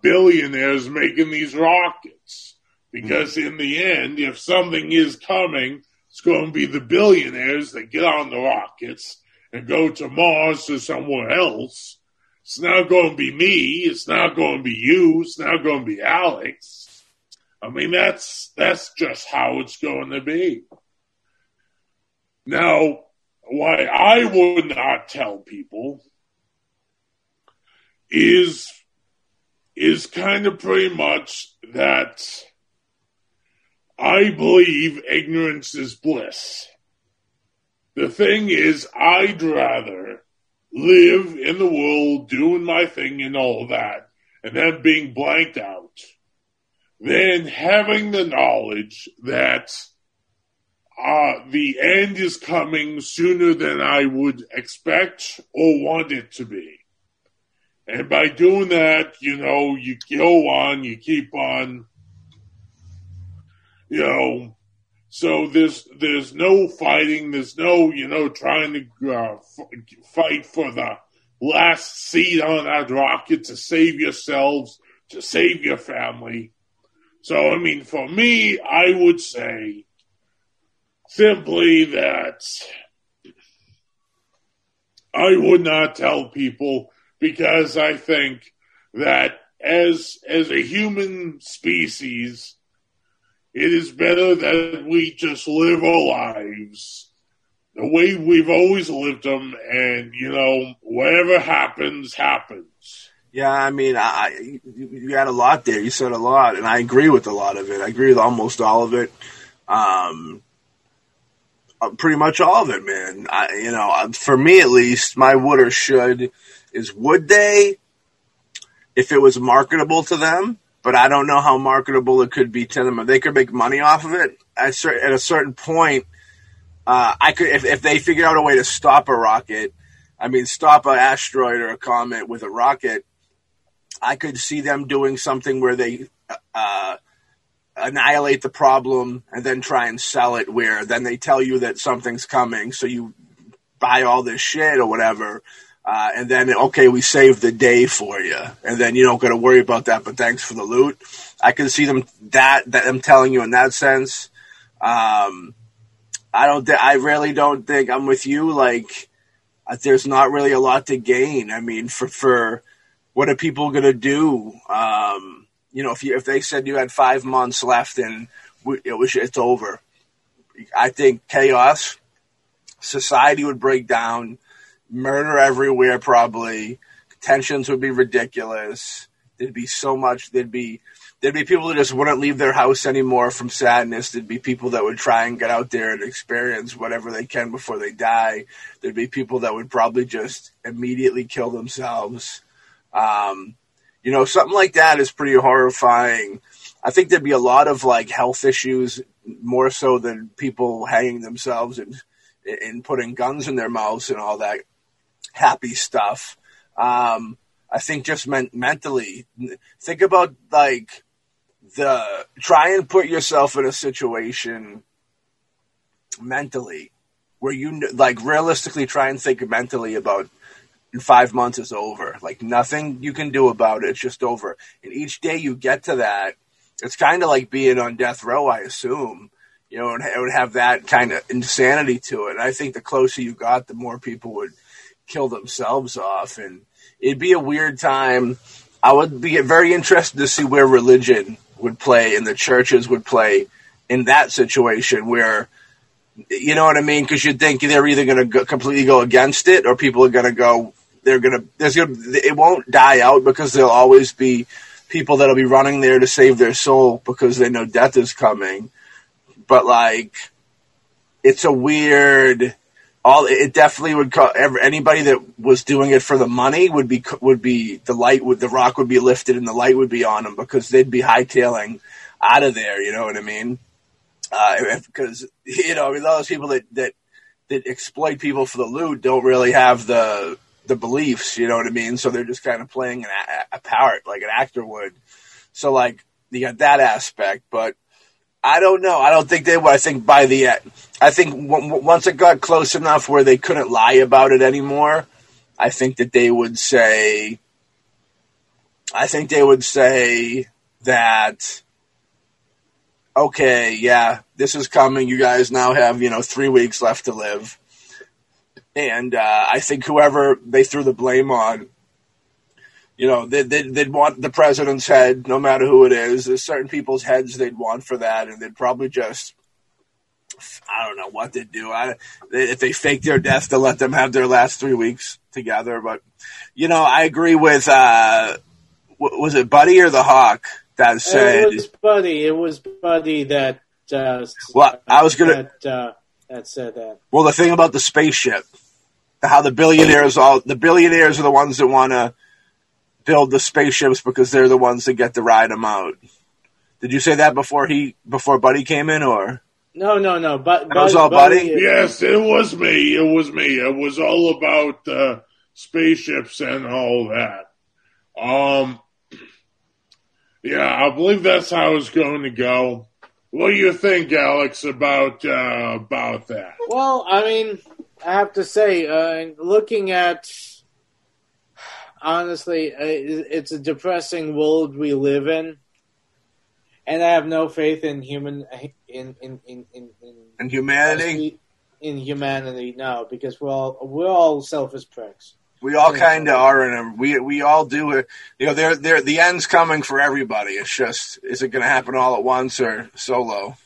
billionaires making these rockets. Because in the end, if something is coming, it's going to be the billionaires that get on the rockets and go to Mars or somewhere else. It's not going to be me. It's not going to be you. It's not going to be Alex. I mean, that's just how it's going to be. Now, why I would not tell people is kind of pretty much that I believe ignorance is bliss. The thing is, I'd rather live in the world doing my thing and all that, and then being blanked out, than having the knowledge that the end is coming sooner than I would expect or want it to be. And by doing that, you know, you go on, you keep on, you know, so there's no fighting, there's no, you know, trying to fight for the last seat on that rocket to save yourselves, to save your family. So, I mean, for me, I would say simply that I would not tell people, because I think that as a human species, it is better that we just live our lives the way we've always lived them, and, you know, whatever happens, happens. Yeah, I mean, you had a lot there. You said a lot, and I agree with a lot of it. I agree with almost all of it. Pretty much all of it, man. You know, for me at least, my would or should is, would they, if it was marketable to them? But I don't know how marketable it could be to them. They could make money off of it. At a certain point, I could, if they figured out a way to stop a rocket, I mean, stop an asteroid or a comet with a rocket, I could see them doing something where they annihilate the problem and then try and sell it, where then they tell you that something's coming, so you buy all this shit or whatever. And then, okay, we saved the day for you. And then you don't got to worry about that, but thanks for the loot. I can see them them telling you in that sense. I really don't think I'm with you. Like, there's not really a lot to gain. I mean, for what are people going to do? You know, if they said you had 5 months left and it's over, I think chaos, society would break down. Murder everywhere, probably. Tensions would be ridiculous. There'd be so much. There'd be people that just wouldn't leave their house anymore from sadness. There'd be people that would try and get out there and experience whatever they can before they die. There'd be people that would probably just immediately kill themselves. You know, something like that is pretty horrifying. I think there'd be a lot of, like, health issues, more so than people hanging themselves and putting guns in their mouths and all that happy stuff. I think just mentally, think about, like, try and put yourself in a situation mentally where you, like, realistically try and think mentally about, in 5 months it's over. Like, nothing you can do about it. It's just over. And each day you get to that, it's kind of like being on death row, I assume. You know, it would have that kind of insanity to it. And I think the closer you got, the more people would kill themselves off. And it'd be a weird time. I would be very interested to see where religion would play and the churches would play in that situation where, you know what I mean? Because you'd think they're either going to completely go against it, or people are going to go, it won't die out, because there'll always be people that'll be running there to save their soul because they know death is coming. But, like, it's a weird. It definitely would cause anybody that was doing it for the money would be the rock would be lifted and the light would be on them, because they'd be hightailing out of there. You know what I mean? Because those people that exploit people for the loot don't really have the beliefs. You know what I mean? So they're just kind of playing a part like an actor would. So like you got that aspect, but. I don't know. I don't think they would. I think once it got close enough where they couldn't lie about it anymore, I think they would say that, okay, yeah, this is coming. You guys now have, 3 weeks left to live. And I think whoever they threw the blame on, they'd want the president's head, no matter who it is. There's certain people's heads they'd want for that, and they'd probably just, I don't know what they'd do. If they fake their death, they'll let them have their last 3 weeks together. But, I agree with, was it Buddy or the Hawk that said? It was Buddy that that said that. Well, the thing about the spaceship, how the billionaires are the ones that want to build the spaceships because they're the ones that get to ride them out. Did you say that before Buddy came in, or? No. That was all Buddy? Yes, it was me. It was all about spaceships and all that. Yeah, I believe that's how it's going to go. What do you think, Alex, about that? Well, I have to say, looking at... Honestly, it's a depressing world we live in, and I have no faith in humanity. In humanity, no, because we're all selfish pricks. We all kind of are, and we all do it. The end's coming for everybody. It's just, is it going to happen all at once or solo?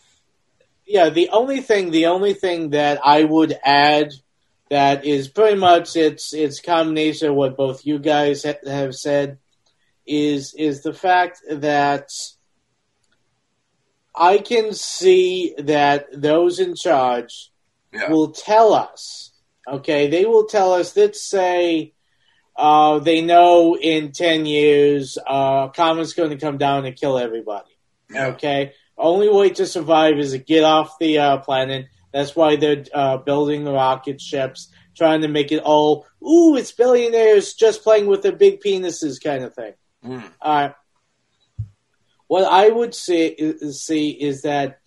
Yeah, the only thing that I would add. That is pretty much it's combination of what both you guys have said is the fact that I can see that those in charge will tell us. Okay, they will tell us. Let's say they know in 10 years, COMET's going to come down and kill everybody. Yeah. Okay, only way to survive is to get off the planet. That's why they're building the rocket ships, trying to make it all, it's billionaires just playing with their big penises kind of thing. Mm. What I would see is that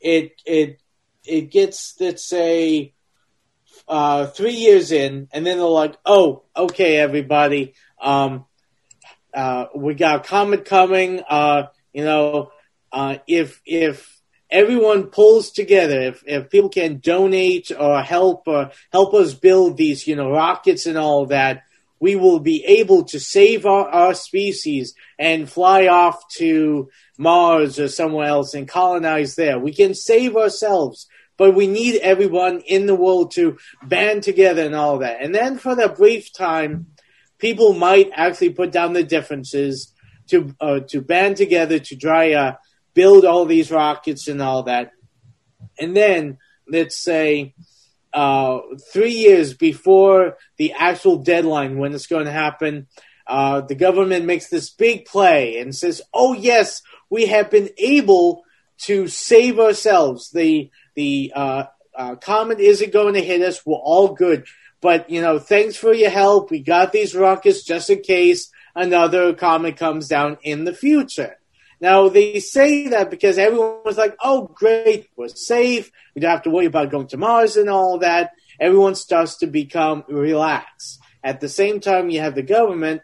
it gets, let's say, 3 years in, and then they're like, oh, okay, everybody, we got a comet coming, if everyone pulls together. If people can donate or help us build these, rockets and all that, we will be able to save our species and fly off to Mars or somewhere else and colonize there. We can save ourselves, but we need everyone in the world to band together and all that. And then for that brief time, people might actually put down their differences to band together to try build all these rockets and all that. And then, let's say, 3 years before the actual deadline when it's going to happen, the government makes this big play and says, oh, yes, we have been able to save ourselves. The comet isn't going to hit us. We're all good. But, thanks for your help. We got these rockets just in case another comet comes down in the future. Now, they say that because everyone was like, oh, great, we're safe. We don't have to worry about going to Mars and all that. Everyone starts to become relaxed. At the same time, you have the government,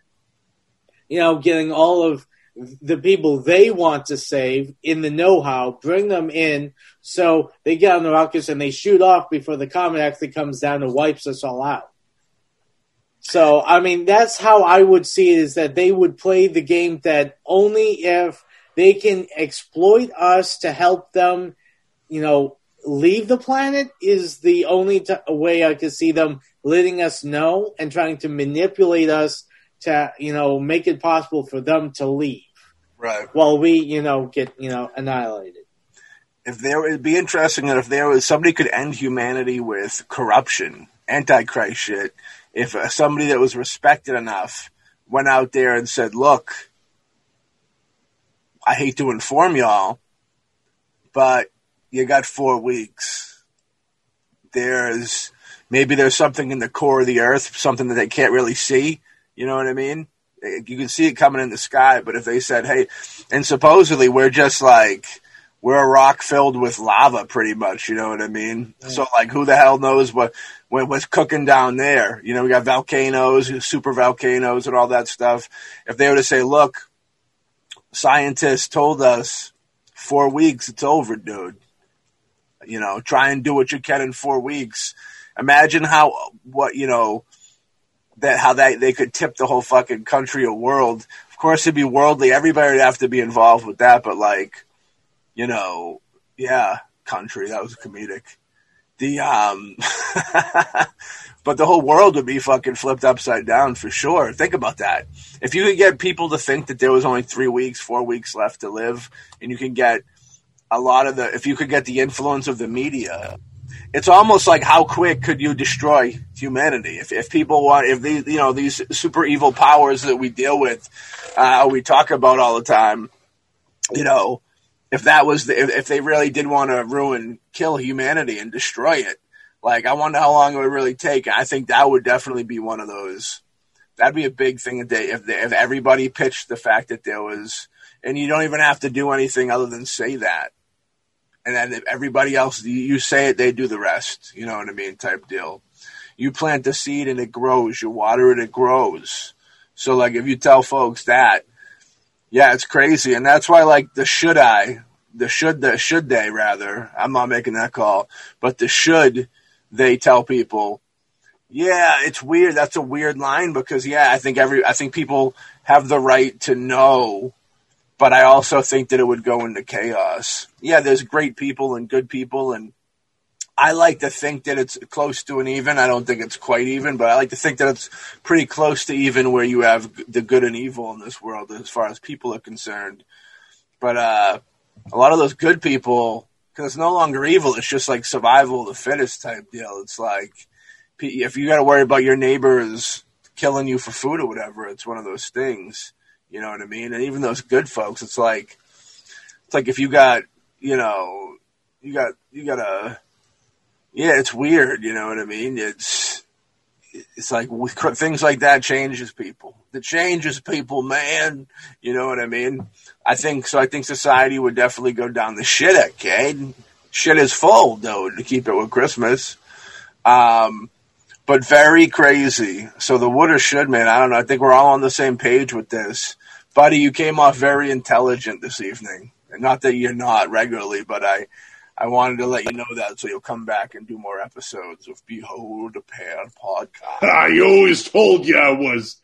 getting all of the people they want to save in the know-how, bring them in. So they get on the rockets and they shoot off before the comet actually comes down and wipes us all out. So, that's how I would see it, is that they would play the game that only if they can exploit us to help them, leave the planet is the only way I could see them letting us know and trying to manipulate us to, make it possible for them to leave. Right. While we, get, annihilated. If there would be interesting that if there was somebody could end humanity with corruption, antichrist shit, if somebody that was respected enough went out there and said, look, I hate to inform y'all, but you got 4 weeks. Maybe there's something in the core of the earth, something that they can't really see. You know what I mean? You can see it coming in the sky, but if they said, hey, and supposedly we're a rock filled with lava pretty much, you know what I mean? Right. So who the hell knows what's cooking down there? You know, we got volcanoes, super volcanoes and all that stuff. If they were to say, look, scientists told us 4 weeks, it's over, dude. You know, try and do what you can in 4 weeks. Imagine how they could tip the whole fucking country or world. Of course, it'd be worldly. Everybody would have to be involved with that. But country, that was comedic. But the whole world would be fucking flipped upside down for sure. Think about that. If you could get people to think that there was only 3 weeks, 4 weeks left to live, and you can get if you could get the influence of the media, it's almost like how quick could you destroy humanity? If people want, these super evil powers that we deal with, we talk about all the time, if that was if they really did want to kill humanity and destroy it, I wonder how long it would really take. I think that would definitely be one of those. That'd be a big thing if everybody pitched the fact that there was, and you don't even have to do anything other than say that. And then if everybody else, you say it, they do the rest. You know what I mean? Type deal. You plant the seed and it grows. You water it, it grows. So, if you tell folks that, yeah, it's crazy. And that's why, the should they, I'm not making that call, but the should they tell people, yeah, it's weird. That's a weird line because, yeah, I think people have the right to know. But I also think that it would go into chaos. Yeah, there's great people and good people, and I like to think that it's close to an even. I don't think it's quite even, but I like to think that it's pretty close to even where you have the good and evil in this world as far as people are concerned. But a lot of those good people, because it's no longer evil, it's just survival of the fittest type deal. It's if you got to worry about your neighbors killing you for food or whatever, it's one of those things. You know what I mean? And even those good folks, it's like if you got, it's weird. You know what I mean? Things like that changes people. It changes people, man. You know what I mean? I think society would definitely go down the shit arcade. Shit is full, dude, to keep it with Christmas. But very crazy. So the would or should, man, I don't know. I think we're all on the same page with this. Buddy, you came off very intelligent this evening. And not that you're not regularly, but I wanted to let you know that so you'll come back and do more episodes of Behold, a Pale Podcast. I always told you I was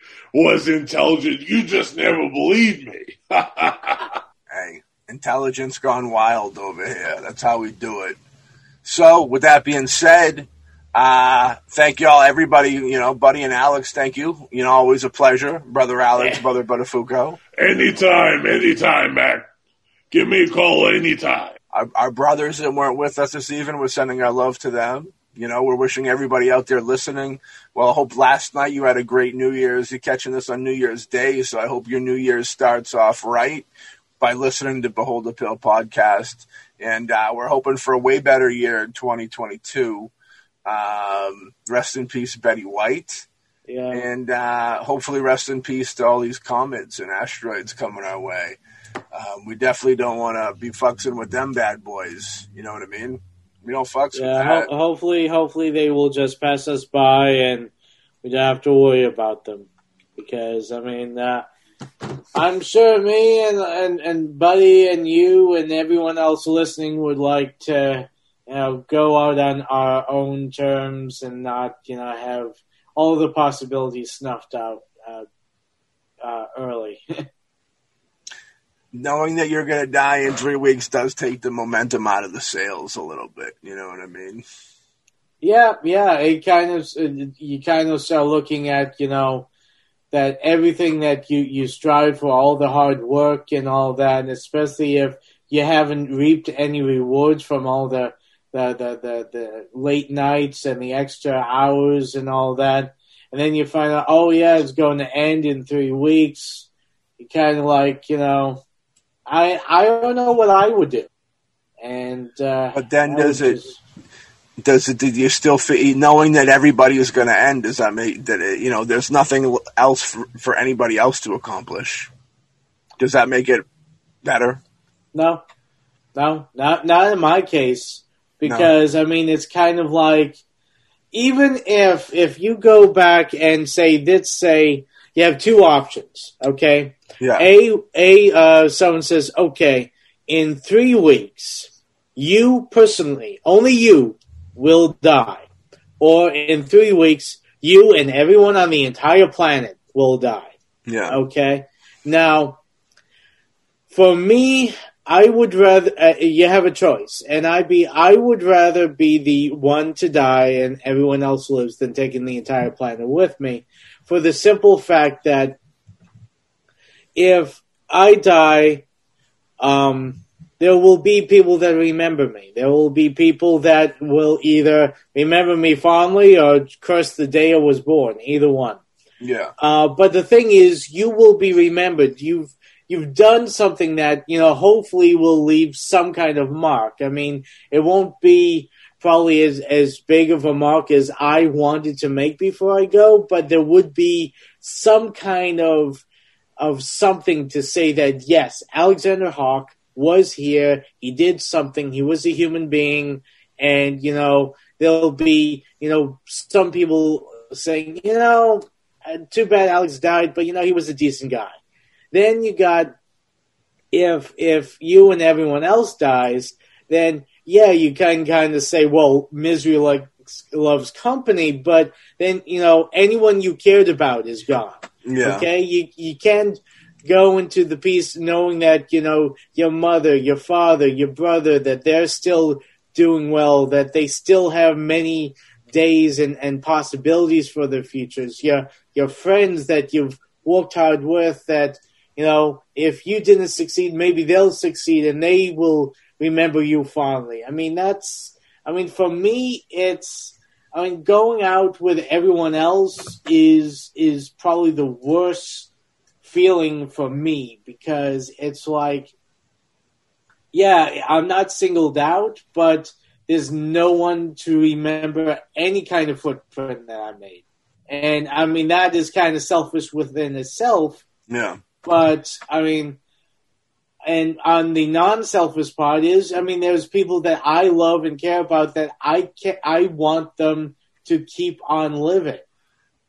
intelligent. You just never believed me. Hey, intelligence gone wild over here. That's how we do it. So with that being said, thank y'all, everybody, Buddy and Alex, thank you. Always a pleasure. Brother Alex, yeah. Brother Buttafuoco. Anytime, Mac. Give me a call anytime. Our brothers that weren't with us this evening, we're sending our love to them. We're wishing everybody out there listening. Well, I hope last night you had a great New Year's. You're catching this on New Year's Day, so I hope your New Year's starts off right by listening to Behold the Pill podcast. And we're hoping for a way better year in 2022. Rest in peace, Betty White. Yeah. And hopefully rest in peace to all these comets and asteroids coming our way. We definitely don't want to be fucking with them bad boys. You know what I mean? We don't fucks with that. Hopefully they will just pass us by and we don't have to worry about them. Because, I'm sure me and Buddy and you and everyone else listening would like to go out on our own terms and not, have all the possibilities snuffed out early. Knowing that you're going to die in 3 weeks does take the momentum out of the sales a little bit. You know what I mean? Yeah. You kind of start looking at, that everything that you strive for, all the hard work and all that, and especially if you haven't reaped any rewards from all the late nights and the extra hours and all that. And then you find out, oh, yeah, it's going to end in 3 weeks. You kind of like, you know, I don't know what I would do. And but then did you still feel, knowing that everybody is going to end, does that make that, you know, there's nothing else for anybody else to accomplish? Does that make it better? No, not in my case, because no. I mean, it's kind of like, even if you go back and say you have two options, okay? Yeah. Someone says, okay, in 3 weeks, you personally, only you, will die. Or in 3 weeks, you and everyone on the entire planet will die. Yeah. Okay? Now, for me, I would rather... you have a choice. And I would rather be the one to die and everyone else lives than taking the entire planet with me. For the simple fact that if I die... there will be people that remember me. There will be people that will either remember me fondly or curse the day I was born. Either one. Yeah. But the thing is, you will be remembered. You've done something that, you know, hopefully will leave some kind of mark. I mean, it won't be probably as big of a mark as I wanted to make before I go, but there would be some kind of something to say that, yes, Alexander Hawk was here, he did something, he was a human being, and, you know, there'll be, you know, some people saying, you know, too bad Alex died, but, you know, he was a decent guy. Then you got, if you and everyone else dies, then, yeah, you can kind of say, well, misery loves company, but then, you know, anyone you cared about is gone. Yeah. Okay? You can't go into the piece knowing that, you know, your mother, your father, your brother, that they're still doing well, that they still have many days and possibilities for their futures. Your friends that you've worked hard with, that, you know, if you didn't succeed, maybe they'll succeed and they will remember you fondly. I mean, for me, going out with everyone else is probably the worst feeling for me, because it's like, yeah, I'm not singled out, but there's no one to remember any kind of footprint that I made. And I mean, that is kind of selfish within itself. Yeah. But I mean, and on the non-selfish part is, I mean, there's people that I love and care about that I want them to keep on living.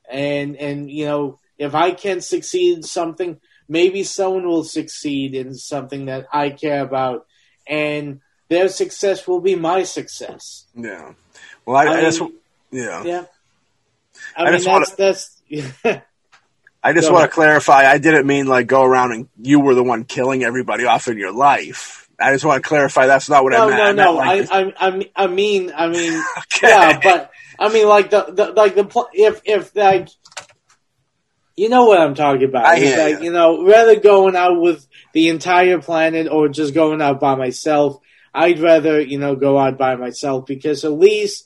And you know, if I can succeed in something, maybe someone will succeed in something that I care about, and their success will be my success. Yeah. Well, I just, yeah. Yeah. I just want to clarify. I didn't mean like go around and you were the one killing everybody off in your life. I just want to clarify that's not what I meant. No. I mean, okay. Yeah, but I mean, like you know what I'm talking about. It's like, you know, rather going out with the entire planet or just going out by myself, I'd rather, you know, go out by myself, because at least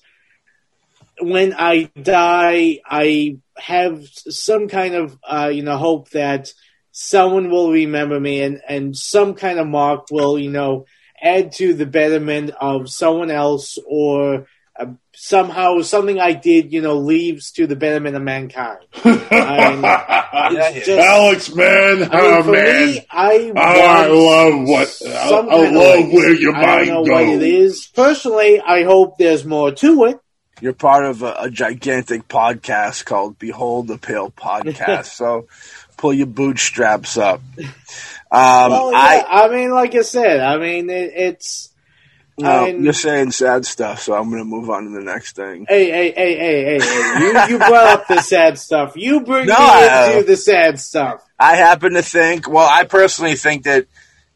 when I die, I have some kind of, you know, hope that someone will remember me and some kind of mark will, you know, add to the betterment of someone else, or somehow something I did, you know, leaves to the betterment of mankind. Alex, man, I love where your mind goes. I don't know what it is. Personally, I hope there's more to it. You're part of a gigantic podcast called Behold, a Pale Podcast. So pull your bootstraps up. Well, yeah, I mean, like I said, I mean, it's. No, you're saying sad stuff, so I'm going to move on to the next thing. Hey. You brought up the sad stuff. You bring me into the sad stuff. I happen to think, well, I personally think that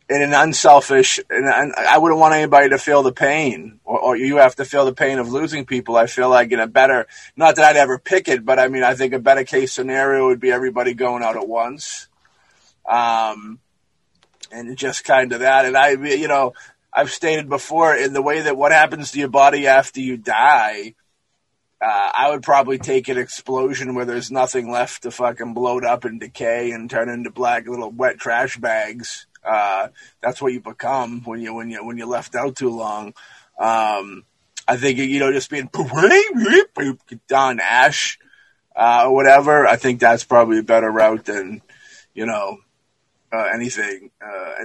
in an unselfish, and I wouldn't want anybody to feel the pain, or you have to feel the pain of losing people. I feel like in a better, not that I'd ever pick it, but I mean, I think a better case scenario would be everybody going out at once. and just kind of that. And I, you know, I've stated before in the way that what happens to your body after you die, I would probably take an explosion where there's nothing left to fucking bloat up and decay and turn into black little wet trash bags. That's what you become when you're left out too long. I think, you know, just being Don Ash or whatever, I think that's probably a better route than, you know, anything.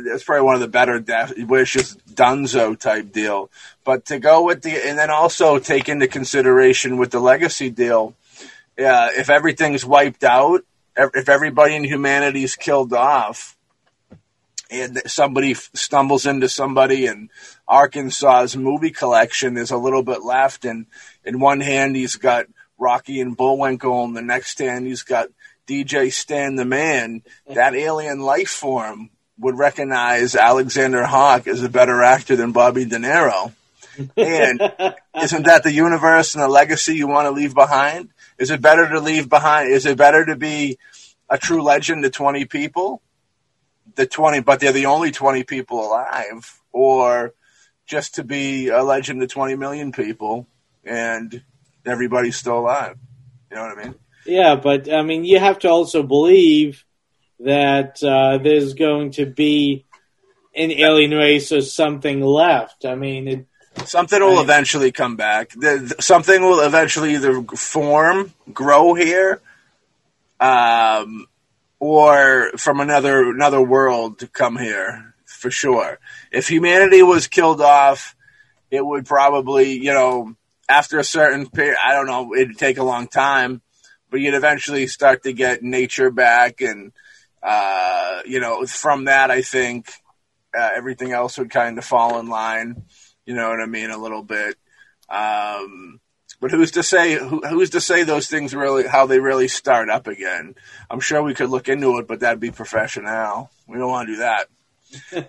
That's probably one of the better deaths, where it's just dunzo type deal. But to go with the, and then also take into consideration with the legacy deal, if everything's wiped out, if everybody in humanity is killed off, and somebody stumbles into somebody in Arkansas's movie collection, there's a little bit left, and in one hand he's got Rocky and Bullwinkle, and the next hand he's got DJ Stan the Man. That alien life form would recognize Alexander Hawk as a better actor than Bobby De Niro. And isn't that the universe and the legacy you want to leave behind? Is it better to leave behind? Is it better to be a true legend to 20 people? But they're the only 20 people alive, or just to be a legend to 20 million people and everybody's still alive. You know what I mean? Yeah, but I mean, you have to also believe that there's going to be an alien race or something left. I mean, something will eventually come back. Something will eventually either form, grow here, or from another world to come here, for sure. If humanity was killed off, it would probably, you know, after a certain period, I don't know, it'd take a long time, but you'd eventually start to get nature back. And, you know, from that, I think everything else would kind of fall in line, you know what I mean, a little bit. But who's to say those things really, how they really start up again? I'm sure we could look into it, but that'd be professional. We don't want to do that.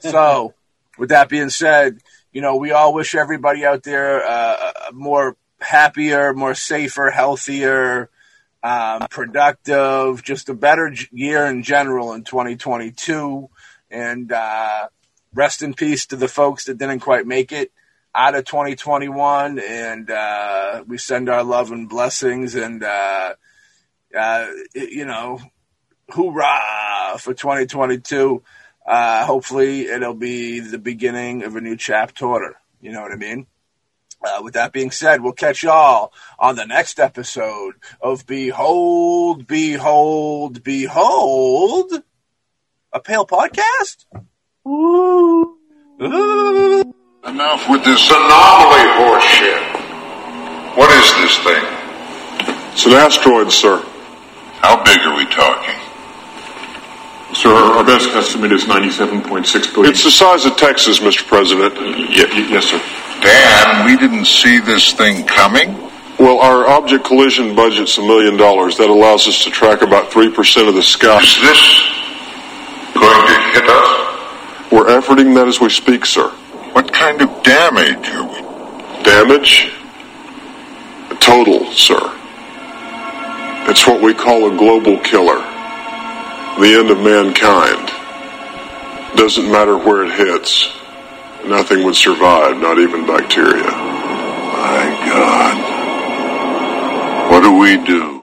So with that being said, you know, we all wish everybody out there a more happier, more safer, healthier, productive, just a better year in general in 2022. And rest in peace to the folks that didn't quite make it out of 2021, and we send our love and blessings, and you know, hoorah for 2022. Hopefully it'll be the beginning of a new chapter, you know what I mean? With that being said, we'll catch y'all on the next episode of Behold, Behold, Behold, a Pale Podcast? Ooh. Ooh. Enough with this anomaly horseshit. What is this thing? It's an asteroid, sir. How big are we talking? Sir, our best estimate is 97.6 billion. It's the size of Texas, Mr. President. Yes, sir. Dan, we didn't see this thing coming? Well, our object collision budget's $1 million. That allows us to track about 3% of the sky. Is this going to hit us? We're efforting that as we speak, sir. What kind of damage are we? Damage? Total, sir. It's what we call a global killer. The end of mankind. Doesn't matter where it hits. Nothing would survive, not even bacteria. My God. What do we do?